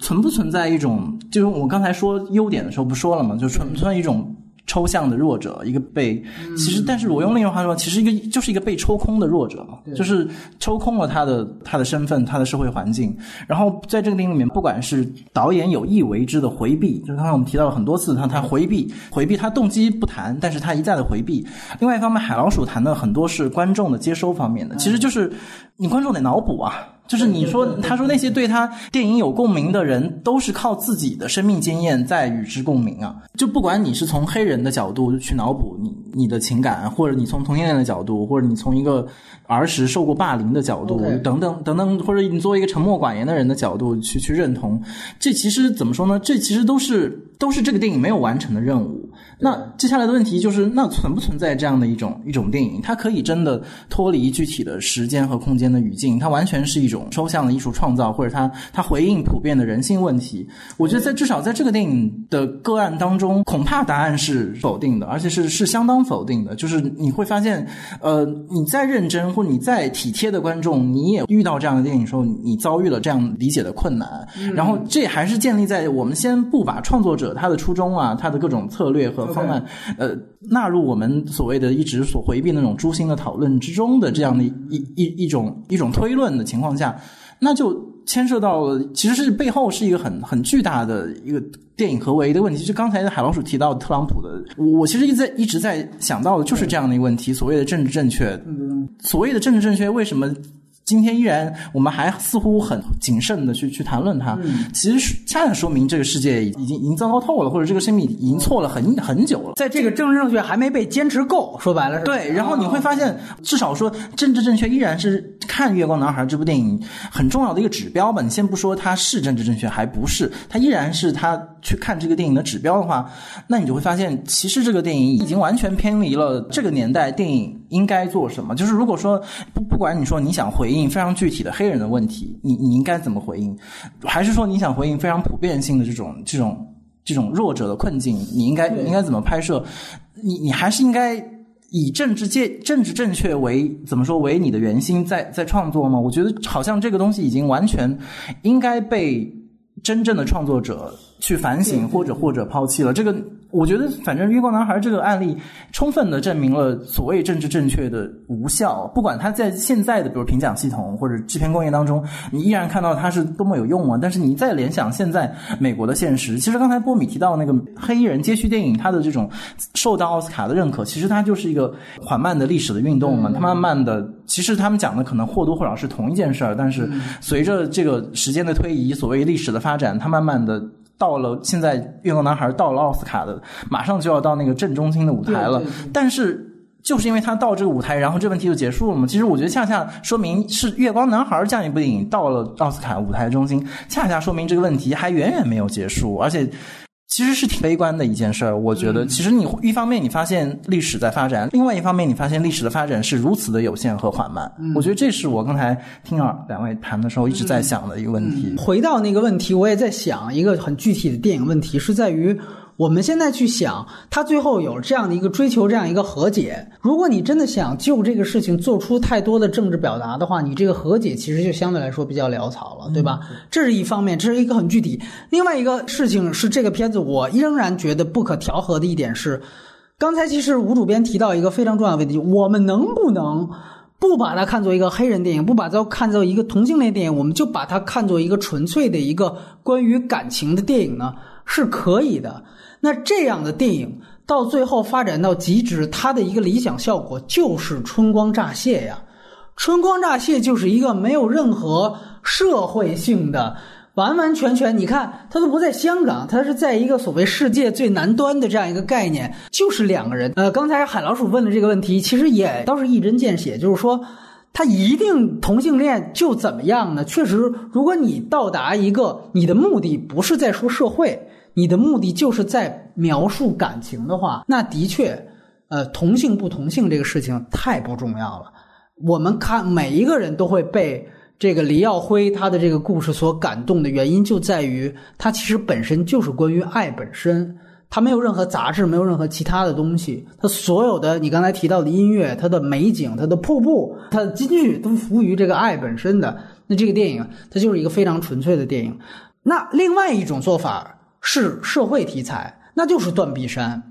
存不存在一种，就是我刚才说优点的时候不说了嘛，就存不存在一种抽象的弱者，一个被其实，但是我用另一句话说，其实就是一个被抽空的弱者嘛，就是抽空了他的身份，他的社会环境。然后在这个电影里面，不管是导演有意为之的回避，就是刚才我们提到了很多次，他回避，他动机不谈，但是他一再的回避。另外一方面，海老鼠谈的很多是观众的接收方面的，其实就是你观众得脑补啊。就是你说，他说那些对他电影有共鸣的人，都是靠自己的生命经验在与之共鸣啊。就不管你是从黑人的角度去脑补你的情感，或者你从同性恋的角度，或者你从一个儿时受过霸凌的角度，等等等等，或者你作为一个沉默寡言的人的角度去认同，这其实怎么说呢？这其实都是这个电影没有完成的任务。那接下来的问题就是，那存不存在这样的一种电影？它可以真的脱离具体的时间和空间的语境，它完全是一种抽象的艺术创造，或者它回应普遍的人性问题。我觉得至少在这个电影的个案当中，恐怕答案是否定的，而且是相当否定的。就是你会发现，你再认真或者你再体贴的观众，你也遇到这样的电影的时候，你遭遇了这样理解的困难。然后这还是建立在我们先不把创作者他的初衷啊，他的各种策略和方案，纳入我们所谓的一直所回避那种诛心的讨论之中的这样的一种推论的情况下，那就牵涉到了，其实是背后是一个很巨大的一个电影合为的问题。就刚才海老鼠提到特朗普的，我其实一直在想到的就是这样的一个问题，所谓的政治正确，所谓的政治正确为什么？今天依然我们还似乎很谨慎的去谈论它，其实恰恰说明这个世界已经糟糕透了，或者这个生命已经错了很久了，在这个政治正确还没被坚持够，说白了是对。然后你会发现，至少说政治正确依然是看《月光男孩》这部电影很重要的一个指标吧。你先不说它是政治正确还不是，它依然是它去看这个电影的指标的话，那你就会发现，其实这个电影已经完全偏离了这个年代电影应该做什么。就是如果说不管你说你想回应非常具体的黑人的问题，你应该怎么回应？还是说你想回应非常普遍性的这种弱者的困境，你应该怎么拍摄？你还是应该以政治正确为怎么说为你的原心在创作吗？我觉得好像这个东西已经完全应该被真正的创作者去反省或者抛弃了。这个我觉得反正月光男孩这个案例充分的证明了所谓政治正确的无效，不管他在现在的比如评奖系统或者制片工业当中你依然看到它是多么有用啊，但是你再联想现在美国的现实，其实刚才波米提到那个黑人街区电影它的这种受到奥斯卡的认可，其实它就是一个缓慢的历史的运动嘛，它慢慢的其实他们讲的可能或多或少是同一件事儿，但是随着这个时间的推移，所谓历史的发展，它慢慢的到了现在月光男孩到了奥斯卡的马上就要到那个正中心的舞台了，但是就是因为他到这个舞台然后这问题就结束了嘛。其实我觉得恰恰说明是月光男孩这样一部电影到了奥斯卡舞台中心，恰恰说明这个问题还远远没有结束，而且其实是挺悲观的一件事儿。我觉得其实你一方面你发现历史在发展，另外一方面你发现历史的发展是如此的有限和缓慢，我觉得这是我刚才听两位谈的时候一直在想的一个问题。回到那个问题，我也在想一个很具体的电影问题，是在于我们现在去想他最后有这样的一个追求，这样一个和解，如果你真的想就这个事情做出太多的政治表达的话，你这个和解其实就相对来说比较潦草了，对吧？这是一方面，这是一个很具体。另外一个事情是这个片子我仍然觉得不可调和的一点是，刚才其实吴主编提到一个非常重要的问题，我们能不能不把它看作一个黑人电影，不把它看作一个同性恋电影，我们就把它看作一个纯粹的一个关于感情的电影呢？是可以的。那这样的电影到最后发展到极致，它的一个理想效果就是春光乍泄呀。春光乍泄就是一个没有任何社会性的，完完全全你看它都不在香港，它是在一个所谓世界最南端的这样一个概念，就是两个人。刚才海老鼠问的这个问题其实也倒是一针见血，就是说他一定同性恋就怎么样呢？确实如果你到达一个你的目的不是在说社会，你的目的就是在描述感情的话，那的确同性不同性这个事情太不重要了。我们看每一个人都会被这个黎耀辉他的这个故事所感动的原因就在于他其实本身就是关于爱本身，它没有任何杂质，没有任何其他的东西，它所有的你刚才提到的音乐，它的美景，它的瀑布，它的金句都服务于这个爱本身的。那这个电影它就是一个非常纯粹的电影。那另外一种做法是社会题材，那就是断臂山。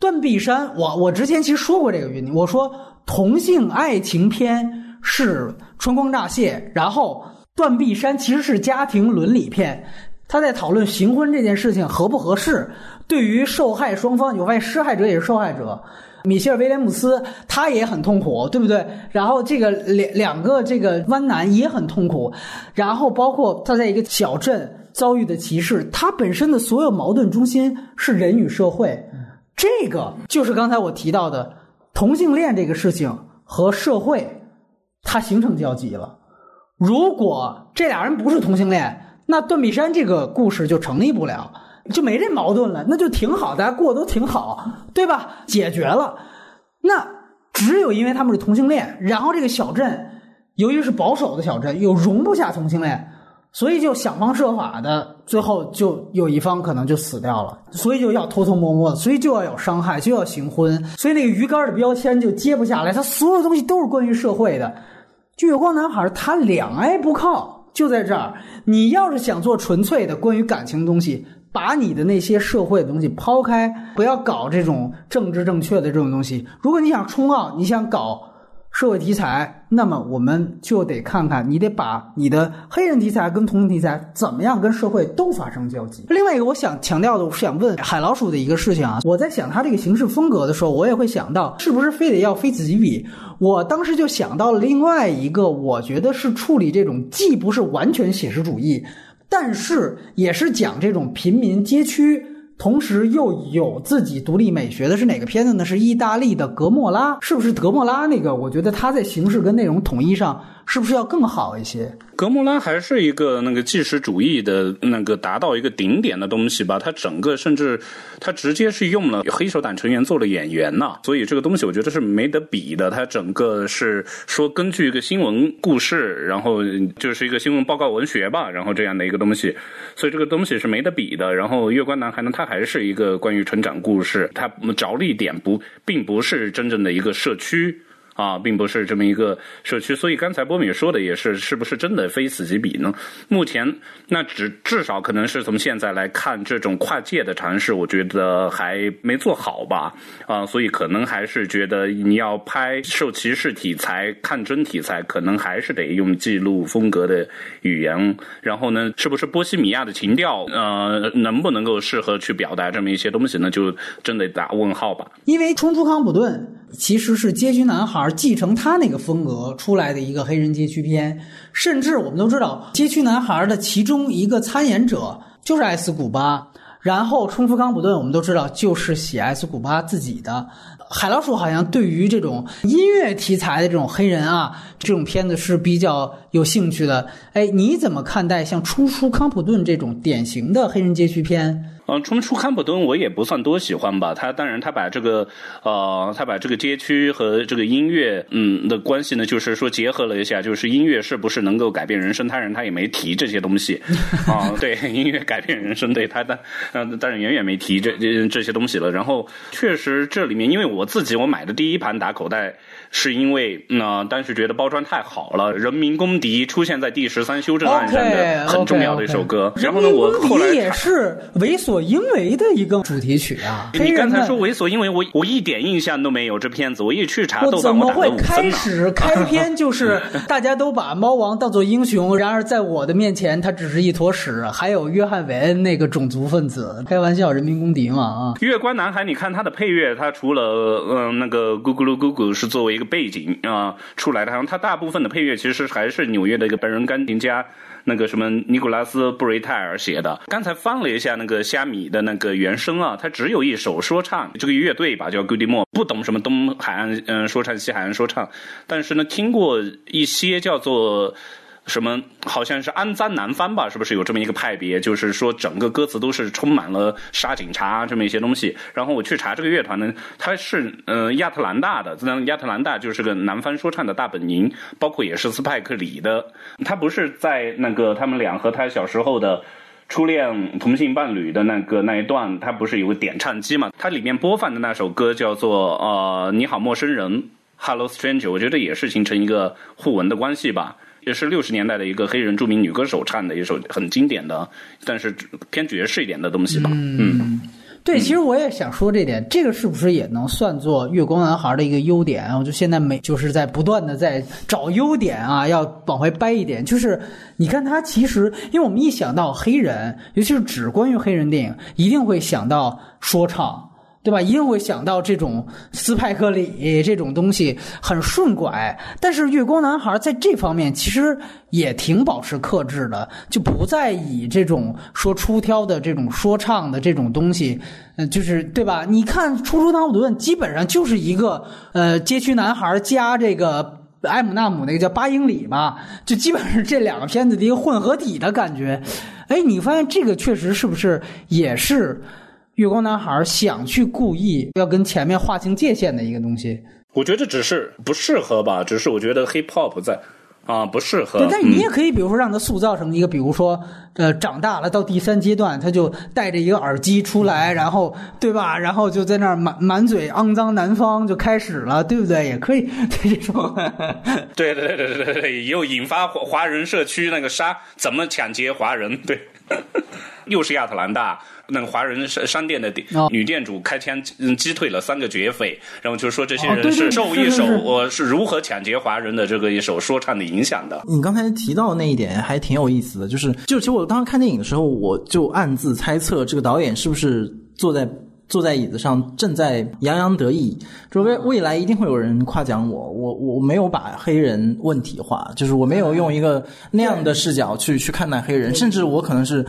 断臂山我之前其实说过这个原因，我说同性爱情片是春光乍泄，然后断臂山其实是家庭伦理片，他在讨论行婚这件事情合不合适，对于受害双方，有外施害者也是受害者，米歇尔·威廉姆斯他也很痛苦，对不对？然后这个两个这个湾男也很痛苦，然后包括他在一个小镇遭遇的歧视，他本身的所有矛盾中心是人与社会，这个就是刚才我提到的同性恋这个事情和社会它形成交集了。如果这俩人不是同性恋，那断臂山这个故事就成立不了，就没这矛盾了，那就挺好，大家过得都挺好，对吧？解决了。那只有因为他们是同性恋，然后这个小镇由于是保守的小镇，又容不下同性恋，所以就想方设法的，最后就有一方可能就死掉了，所以就要偷偷摸摸，所以就要有伤害，就要行婚，所以那个鱼竿的标签就揭不下来，它所有东西都是关于社会的。月光男孩他两挨不靠，就在这儿，你要是想做纯粹的关于感情的东西，把你的那些社会的东西抛开，不要搞这种政治正确的这种东西。如果你想冲奥，你想搞社会题材，那么我们就得看看，你得把你的黑人题材跟同性题材怎么样跟社会都发生交集。另外一个我想强调的，我是想问海老鼠的一个事情啊。我在想他这个形式风格的时候，我也会想到是不是非得要非此即彼。我当时就想到了另外一个，我觉得是处理这种既不是完全写实主义，但是也是讲这种贫民街区，同时又有自己独立美学的是哪个片子呢？是意大利的格莫拉，是不是格莫拉那个？我觉得它在形式跟内容统一上是不是要更好一些？格莫拉还是一个那个纪实主义的那个达到一个顶点的东西吧，它整个甚至它直接是用了黑手党成员做了演员呐，所以这个东西我觉得是没得比的。它整个是说根据一个新闻故事，然后就是一个新闻报告文学吧，然后这样的一个东西，所以这个东西是没得比的。然后月光男孩呢，他还是一个关于成长故事，它着力点并不是真正的一个社区。啊，并不是这么一个社区。所以刚才波米说的也是，是不是真的非此即彼呢？目前那至少可能是从现在来看，这种跨界的尝试我觉得还没做好吧，啊，所以可能还是觉得你要拍受歧视题材、抗争题材，可能还是得用记录风格的语言。然后呢，是不是波西米亚的情调能不能够适合去表达这么一些东西呢，就真得打问号吧。因为冲出康普顿其实是街区男孩继承他那个风格出来的一个黑人街区片，甚至我们都知道街区男孩的其中一个参演者就是艾斯古巴，然后冲出康普顿我们都知道就是写艾斯古巴自己的。海老鼠好像对于这种音乐题材的这种黑人啊，这种片子是比较有兴趣的。哎，你怎么看待像冲出康普顿这种典型的黑人街区片？冲出康普顿我也不算多喜欢吧，他当然他把这个街区和这个音乐的关系呢，就是说结合了一下，就是音乐是不是能够改变人生，当然他也没提这些东西啊对，音乐改变人生，对他当然远远没提这些东西了。然后确实这里面，因为我买的第一盘打口袋是因为当时觉得包装太好了，人民公敌出现在第13修正案上的很重要的一首歌。然后呢，我后来也是为所应为的一个主题曲啊。你刚才说为所应为，我一点印象都没有这片子。我一去查豆瓣，我打了5分。我怎么会开篇就是大家都把猫王当作英雄，然而在我的面前他只是一坨屎。还有约翰·韦恩那个种族分子，开玩笑，人民公敌嘛啊。月光男孩，你看他的配乐，他除了那个咕咕噜咕咕是作为一个背景出来的，然后他大部分的配乐其实还是纽约的一个白人钢琴家那个什么尼古拉斯布瑞泰尔写的。刚才放了一下那个虾米的那个原声啊，它只有一首说唱，这个乐队吧叫 Goodie Mob， 不懂什么东海岸说唱西海岸说唱，但是呢听过一些叫做什么好像是肮脏南方吧，是不是有这么一个派别，就是说整个歌词都是充满了杀警察这么一些东西。然后我去查这个乐团呢，它是亚特兰大的，亚特兰大就是个南方说唱的大本营，包括也是斯派克里的。他不是在那个他们俩和他小时候的初恋同性伴侣的那一段，他不是有个点唱机嘛，他里面播放的那首歌叫做你好陌生人 Hello Stranger， 我觉得也是形成一个互文的关系吧。也是60年代的一个黑人著名女歌手唱的一首很经典的，但是偏爵士一点的东西吧。嗯，对，其实我也想说这点，这个是不是也能算作月光男孩的一个优点？我就现在就是在不断的在找优点啊，要往回掰一点。就是你看他其实，因为我们一想到黑人，尤其是只关于黑人电影，一定会想到说唱。对吧？一定会想到这种斯派克里这种东西很顺拐，但是月光男孩在这方面其实也挺保持克制的，就不再以这种说出挑的这种说唱的这种东西，就是对吧？你看《初出康普顿》基本上就是一个街区男孩加这个埃姆纳姆那个叫8英里吧，就基本上这两个片子的一个混合体的感觉。哎，你发现这个确实是不是也是？月光男孩想去故意要跟前面划清界限的一个东西，我觉得只是不适合吧，只是我觉得 hip hop 在不适合。对，但你也可以比如说让他塑造成一个，比如说长大了到第3阶段他就戴着一个耳机出来，然后对吧，然后就在那儿满嘴肮脏南方就开始了，对不对？也可以这种对对对对对对，又引发华人社区那个怎么抢劫华人，对又是亚特兰大那个华人商店的女店主开枪击退了3个劫匪，然后就说这些人是受一首我是如何抢劫华人的这个一首说唱的影响的。你刚才提到那一点还挺有意思的，就其实我当时看电影的时候，我就暗自猜测这个导演是不是坐在椅子上正在洋洋得意，就未来一定会有人夸奖我没有把黑人问题化，就是我没有用一个那样的视角去看待黑人，甚至我可能是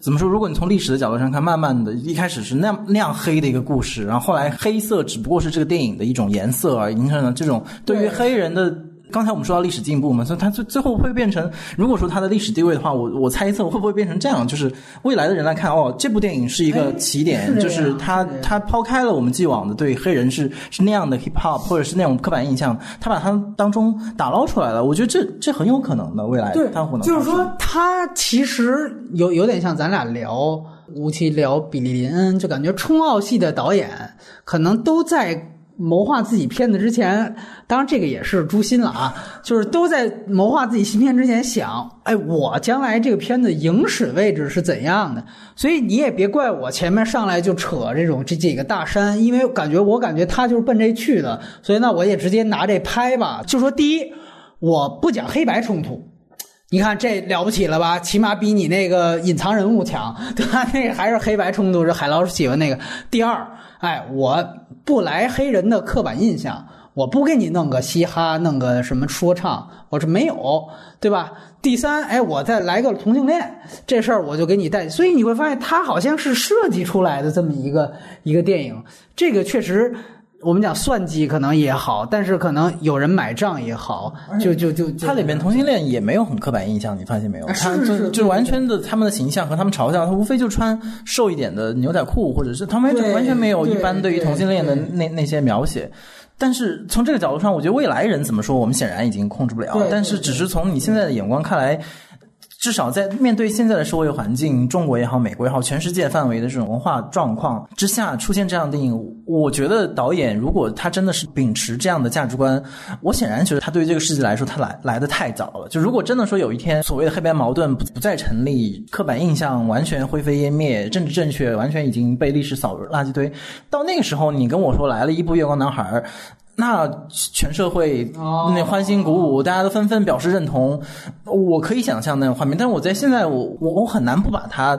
怎么说，如果你从历史的角度上看，慢慢的一开始是那样黑的一个故事，然后后来黑色只不过是这个电影的一种颜色而已。你看这种对于黑人的，刚才我们说到历史进步嘛，所以它最后会变成，如果说它的历史地位的话，我猜测会不会变成这样，就是未来的人来看，这部电影是一个起点，就是它抛开了我们既往的对黑人是那样的 hip hop 或者是那种刻板印象，它把它当中打捞出来了。我觉得这很有可能的，未来它可能就是说，它其实有点像咱俩聊无期聊比利林恩，就感觉冲奥系的导演可能都在谋划自己片子之前，当然这个也是诛心了啊，就是都在谋划自己新片之前想，哎，我将来这个片子影史位置是怎样的。所以你也别怪我前面上来就扯这几个大山，因为我感觉他就是奔这去的，所以那我也直接拿这拍吧。就说第一，我不讲黑白冲突。你看这了不起了吧，起码比你那个隐藏人物强，对吧？那个还是黑白冲突，是海老师喜欢那个。第二，哎，我不来黑人的刻板印象，我不给你弄个嘻哈，弄个什么说唱，我这没有，对吧？第三，哎，我再来个同性恋这事儿，我就给你带。所以你会发现，它好像是设计出来的这么一个电影。这个确实。我们讲算计可能也好，但是可能有人买账也好，就他里面同性恋也没有很刻板印象，你发现没有？就完全的他们的形象和他们嘲笑他，无非就穿瘦一点的牛仔裤，或者是他们完全没有一般对于同性恋的那些描写。但是从这个角度上，我觉得未来人怎么说，我们显然已经控制不了。但是只是从你现在的眼光看来。至少在面对现在的社会环境，中国也好，美国也好，全世界范围的这种文化状况之下，出现这样的电影，我觉得导演如果他真的是秉持这样的价值观，我显然觉得他对于这个世界来说，他来得太早了。就如果真的说有一天所谓的黑白矛盾不再成立，刻板印象完全灰飞烟灭，政治正确完全已经被历史扫入垃圾堆，到那个时候你跟我说来了一部月光男孩，那全社会那欢欣鼓舞，大家都纷纷表示认同，我可以想象那种画面，但是我在现在我很难不把它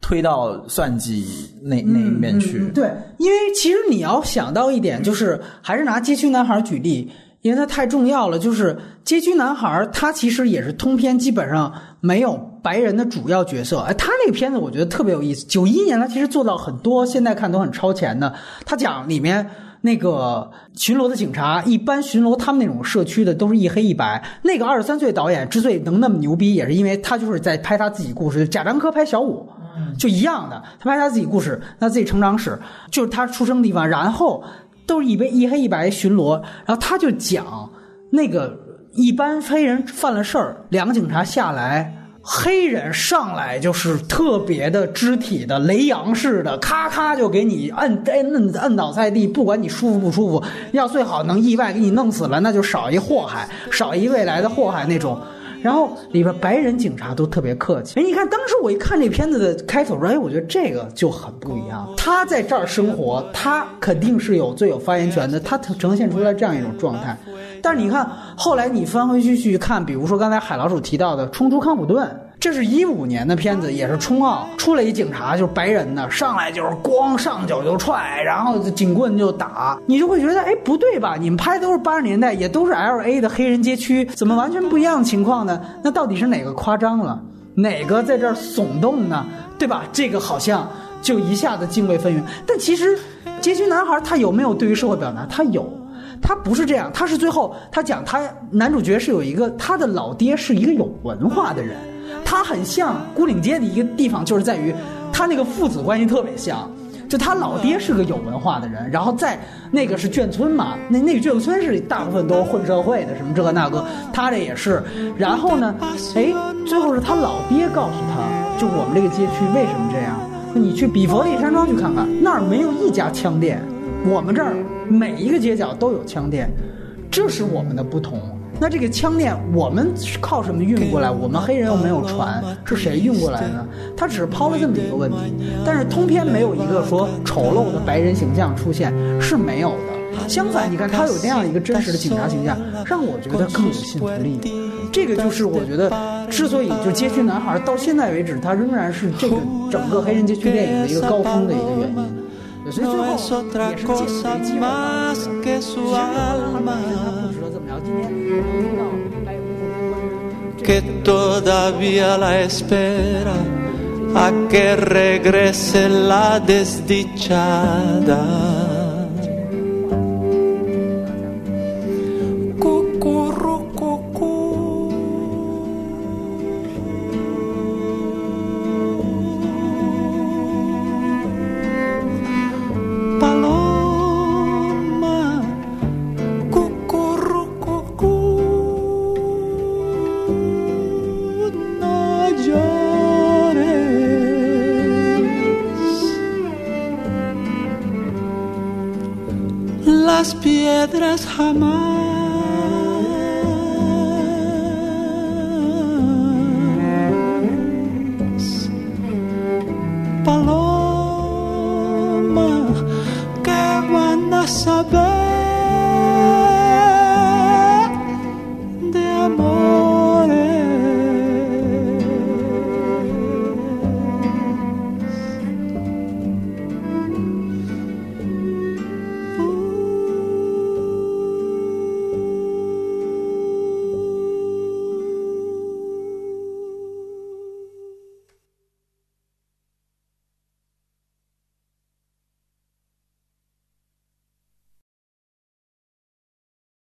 推到算计那一面去。对，因为其实你要想到一点，就是还是拿街区男孩举例，因为它太重要了。就是街区男孩他其实也是通篇基本上没有白人的主要角色。哎，他那个片子我觉得特别有意思，91年他其实做到很多现在看都很超前的。他讲里面那个巡逻的警察，一般巡逻他们那种社区的都是一黑一白。那个23岁导演之所以能那么牛逼，也是因为他就是在拍他自己故事。贾樟柯拍小五就一样的，他拍他自己故事，他自己成长史，就是他出生的地方，然后都是一黑一白巡逻。然后他就讲那个一般黑人犯了事儿，两个警察下来，黑人上来就是特别的肢体的雷洋式的，咔咔就给你摁倒在地，不管你舒服不舒服，要最好能意外给你弄死了，那就少一祸害，少一未来的祸害那种。然后里边白人警察都特别客气。哎，你看当时我一看这片子的开头，哎，我觉得这个就很不一样。他在这儿生活，他肯定是最有发言权的，他呈现出来这样一种状态。但是你看后来你翻回去看，比如说刚才海老鼠提到的《冲出康普顿》，这是15年的片子，也是冲奥，出来一警察就是白人的，上来就是光上脚就踹，然后警棍就打，你就会觉得哎不对吧，你们拍都是80年代，也都是 LA 的黑人街区，怎么完全不一样的情况呢？那到底是哪个夸张了，哪个在这儿耸动呢？对吧？这个好像就一下子泾渭分明。但其实街区男孩他有没有对于社会表达？他有，他不是这样，他是最后他讲他男主角是有一个他的老爹是一个有文化的人，他很像牯岭街的一个地方，就是在于他那个父子关系特别像，就他老爹是个有文化的人，然后在那个是眷村嘛，那个眷村是大部分都混社会的，什么这个那个，他这也是。然后呢，哎，最后是他老爹告诉他，就我们这个街区为什么这样，你去比佛利山庄去看看，那儿没有一家枪店，我们这儿每一个街角都有枪店，这是我们的不同。那这个枪链我们靠什么运过来？我们黑人又没有船，是谁运过来呢？他只是抛了这么一个问题，但是通篇没有一个说丑陋的白人形象出现，是没有的。相反，你看他有那样一个真实的警察形象，让我觉得更有信服力。这个就是我觉得之所以就街区男孩到现在为止，他仍然是这个整个黑人街区电影的一个高峰的一个原因。No es otra cosa más que su alma, que todavía la espera a que regrese la desdichada. Cucurucucú. las piedras jamás.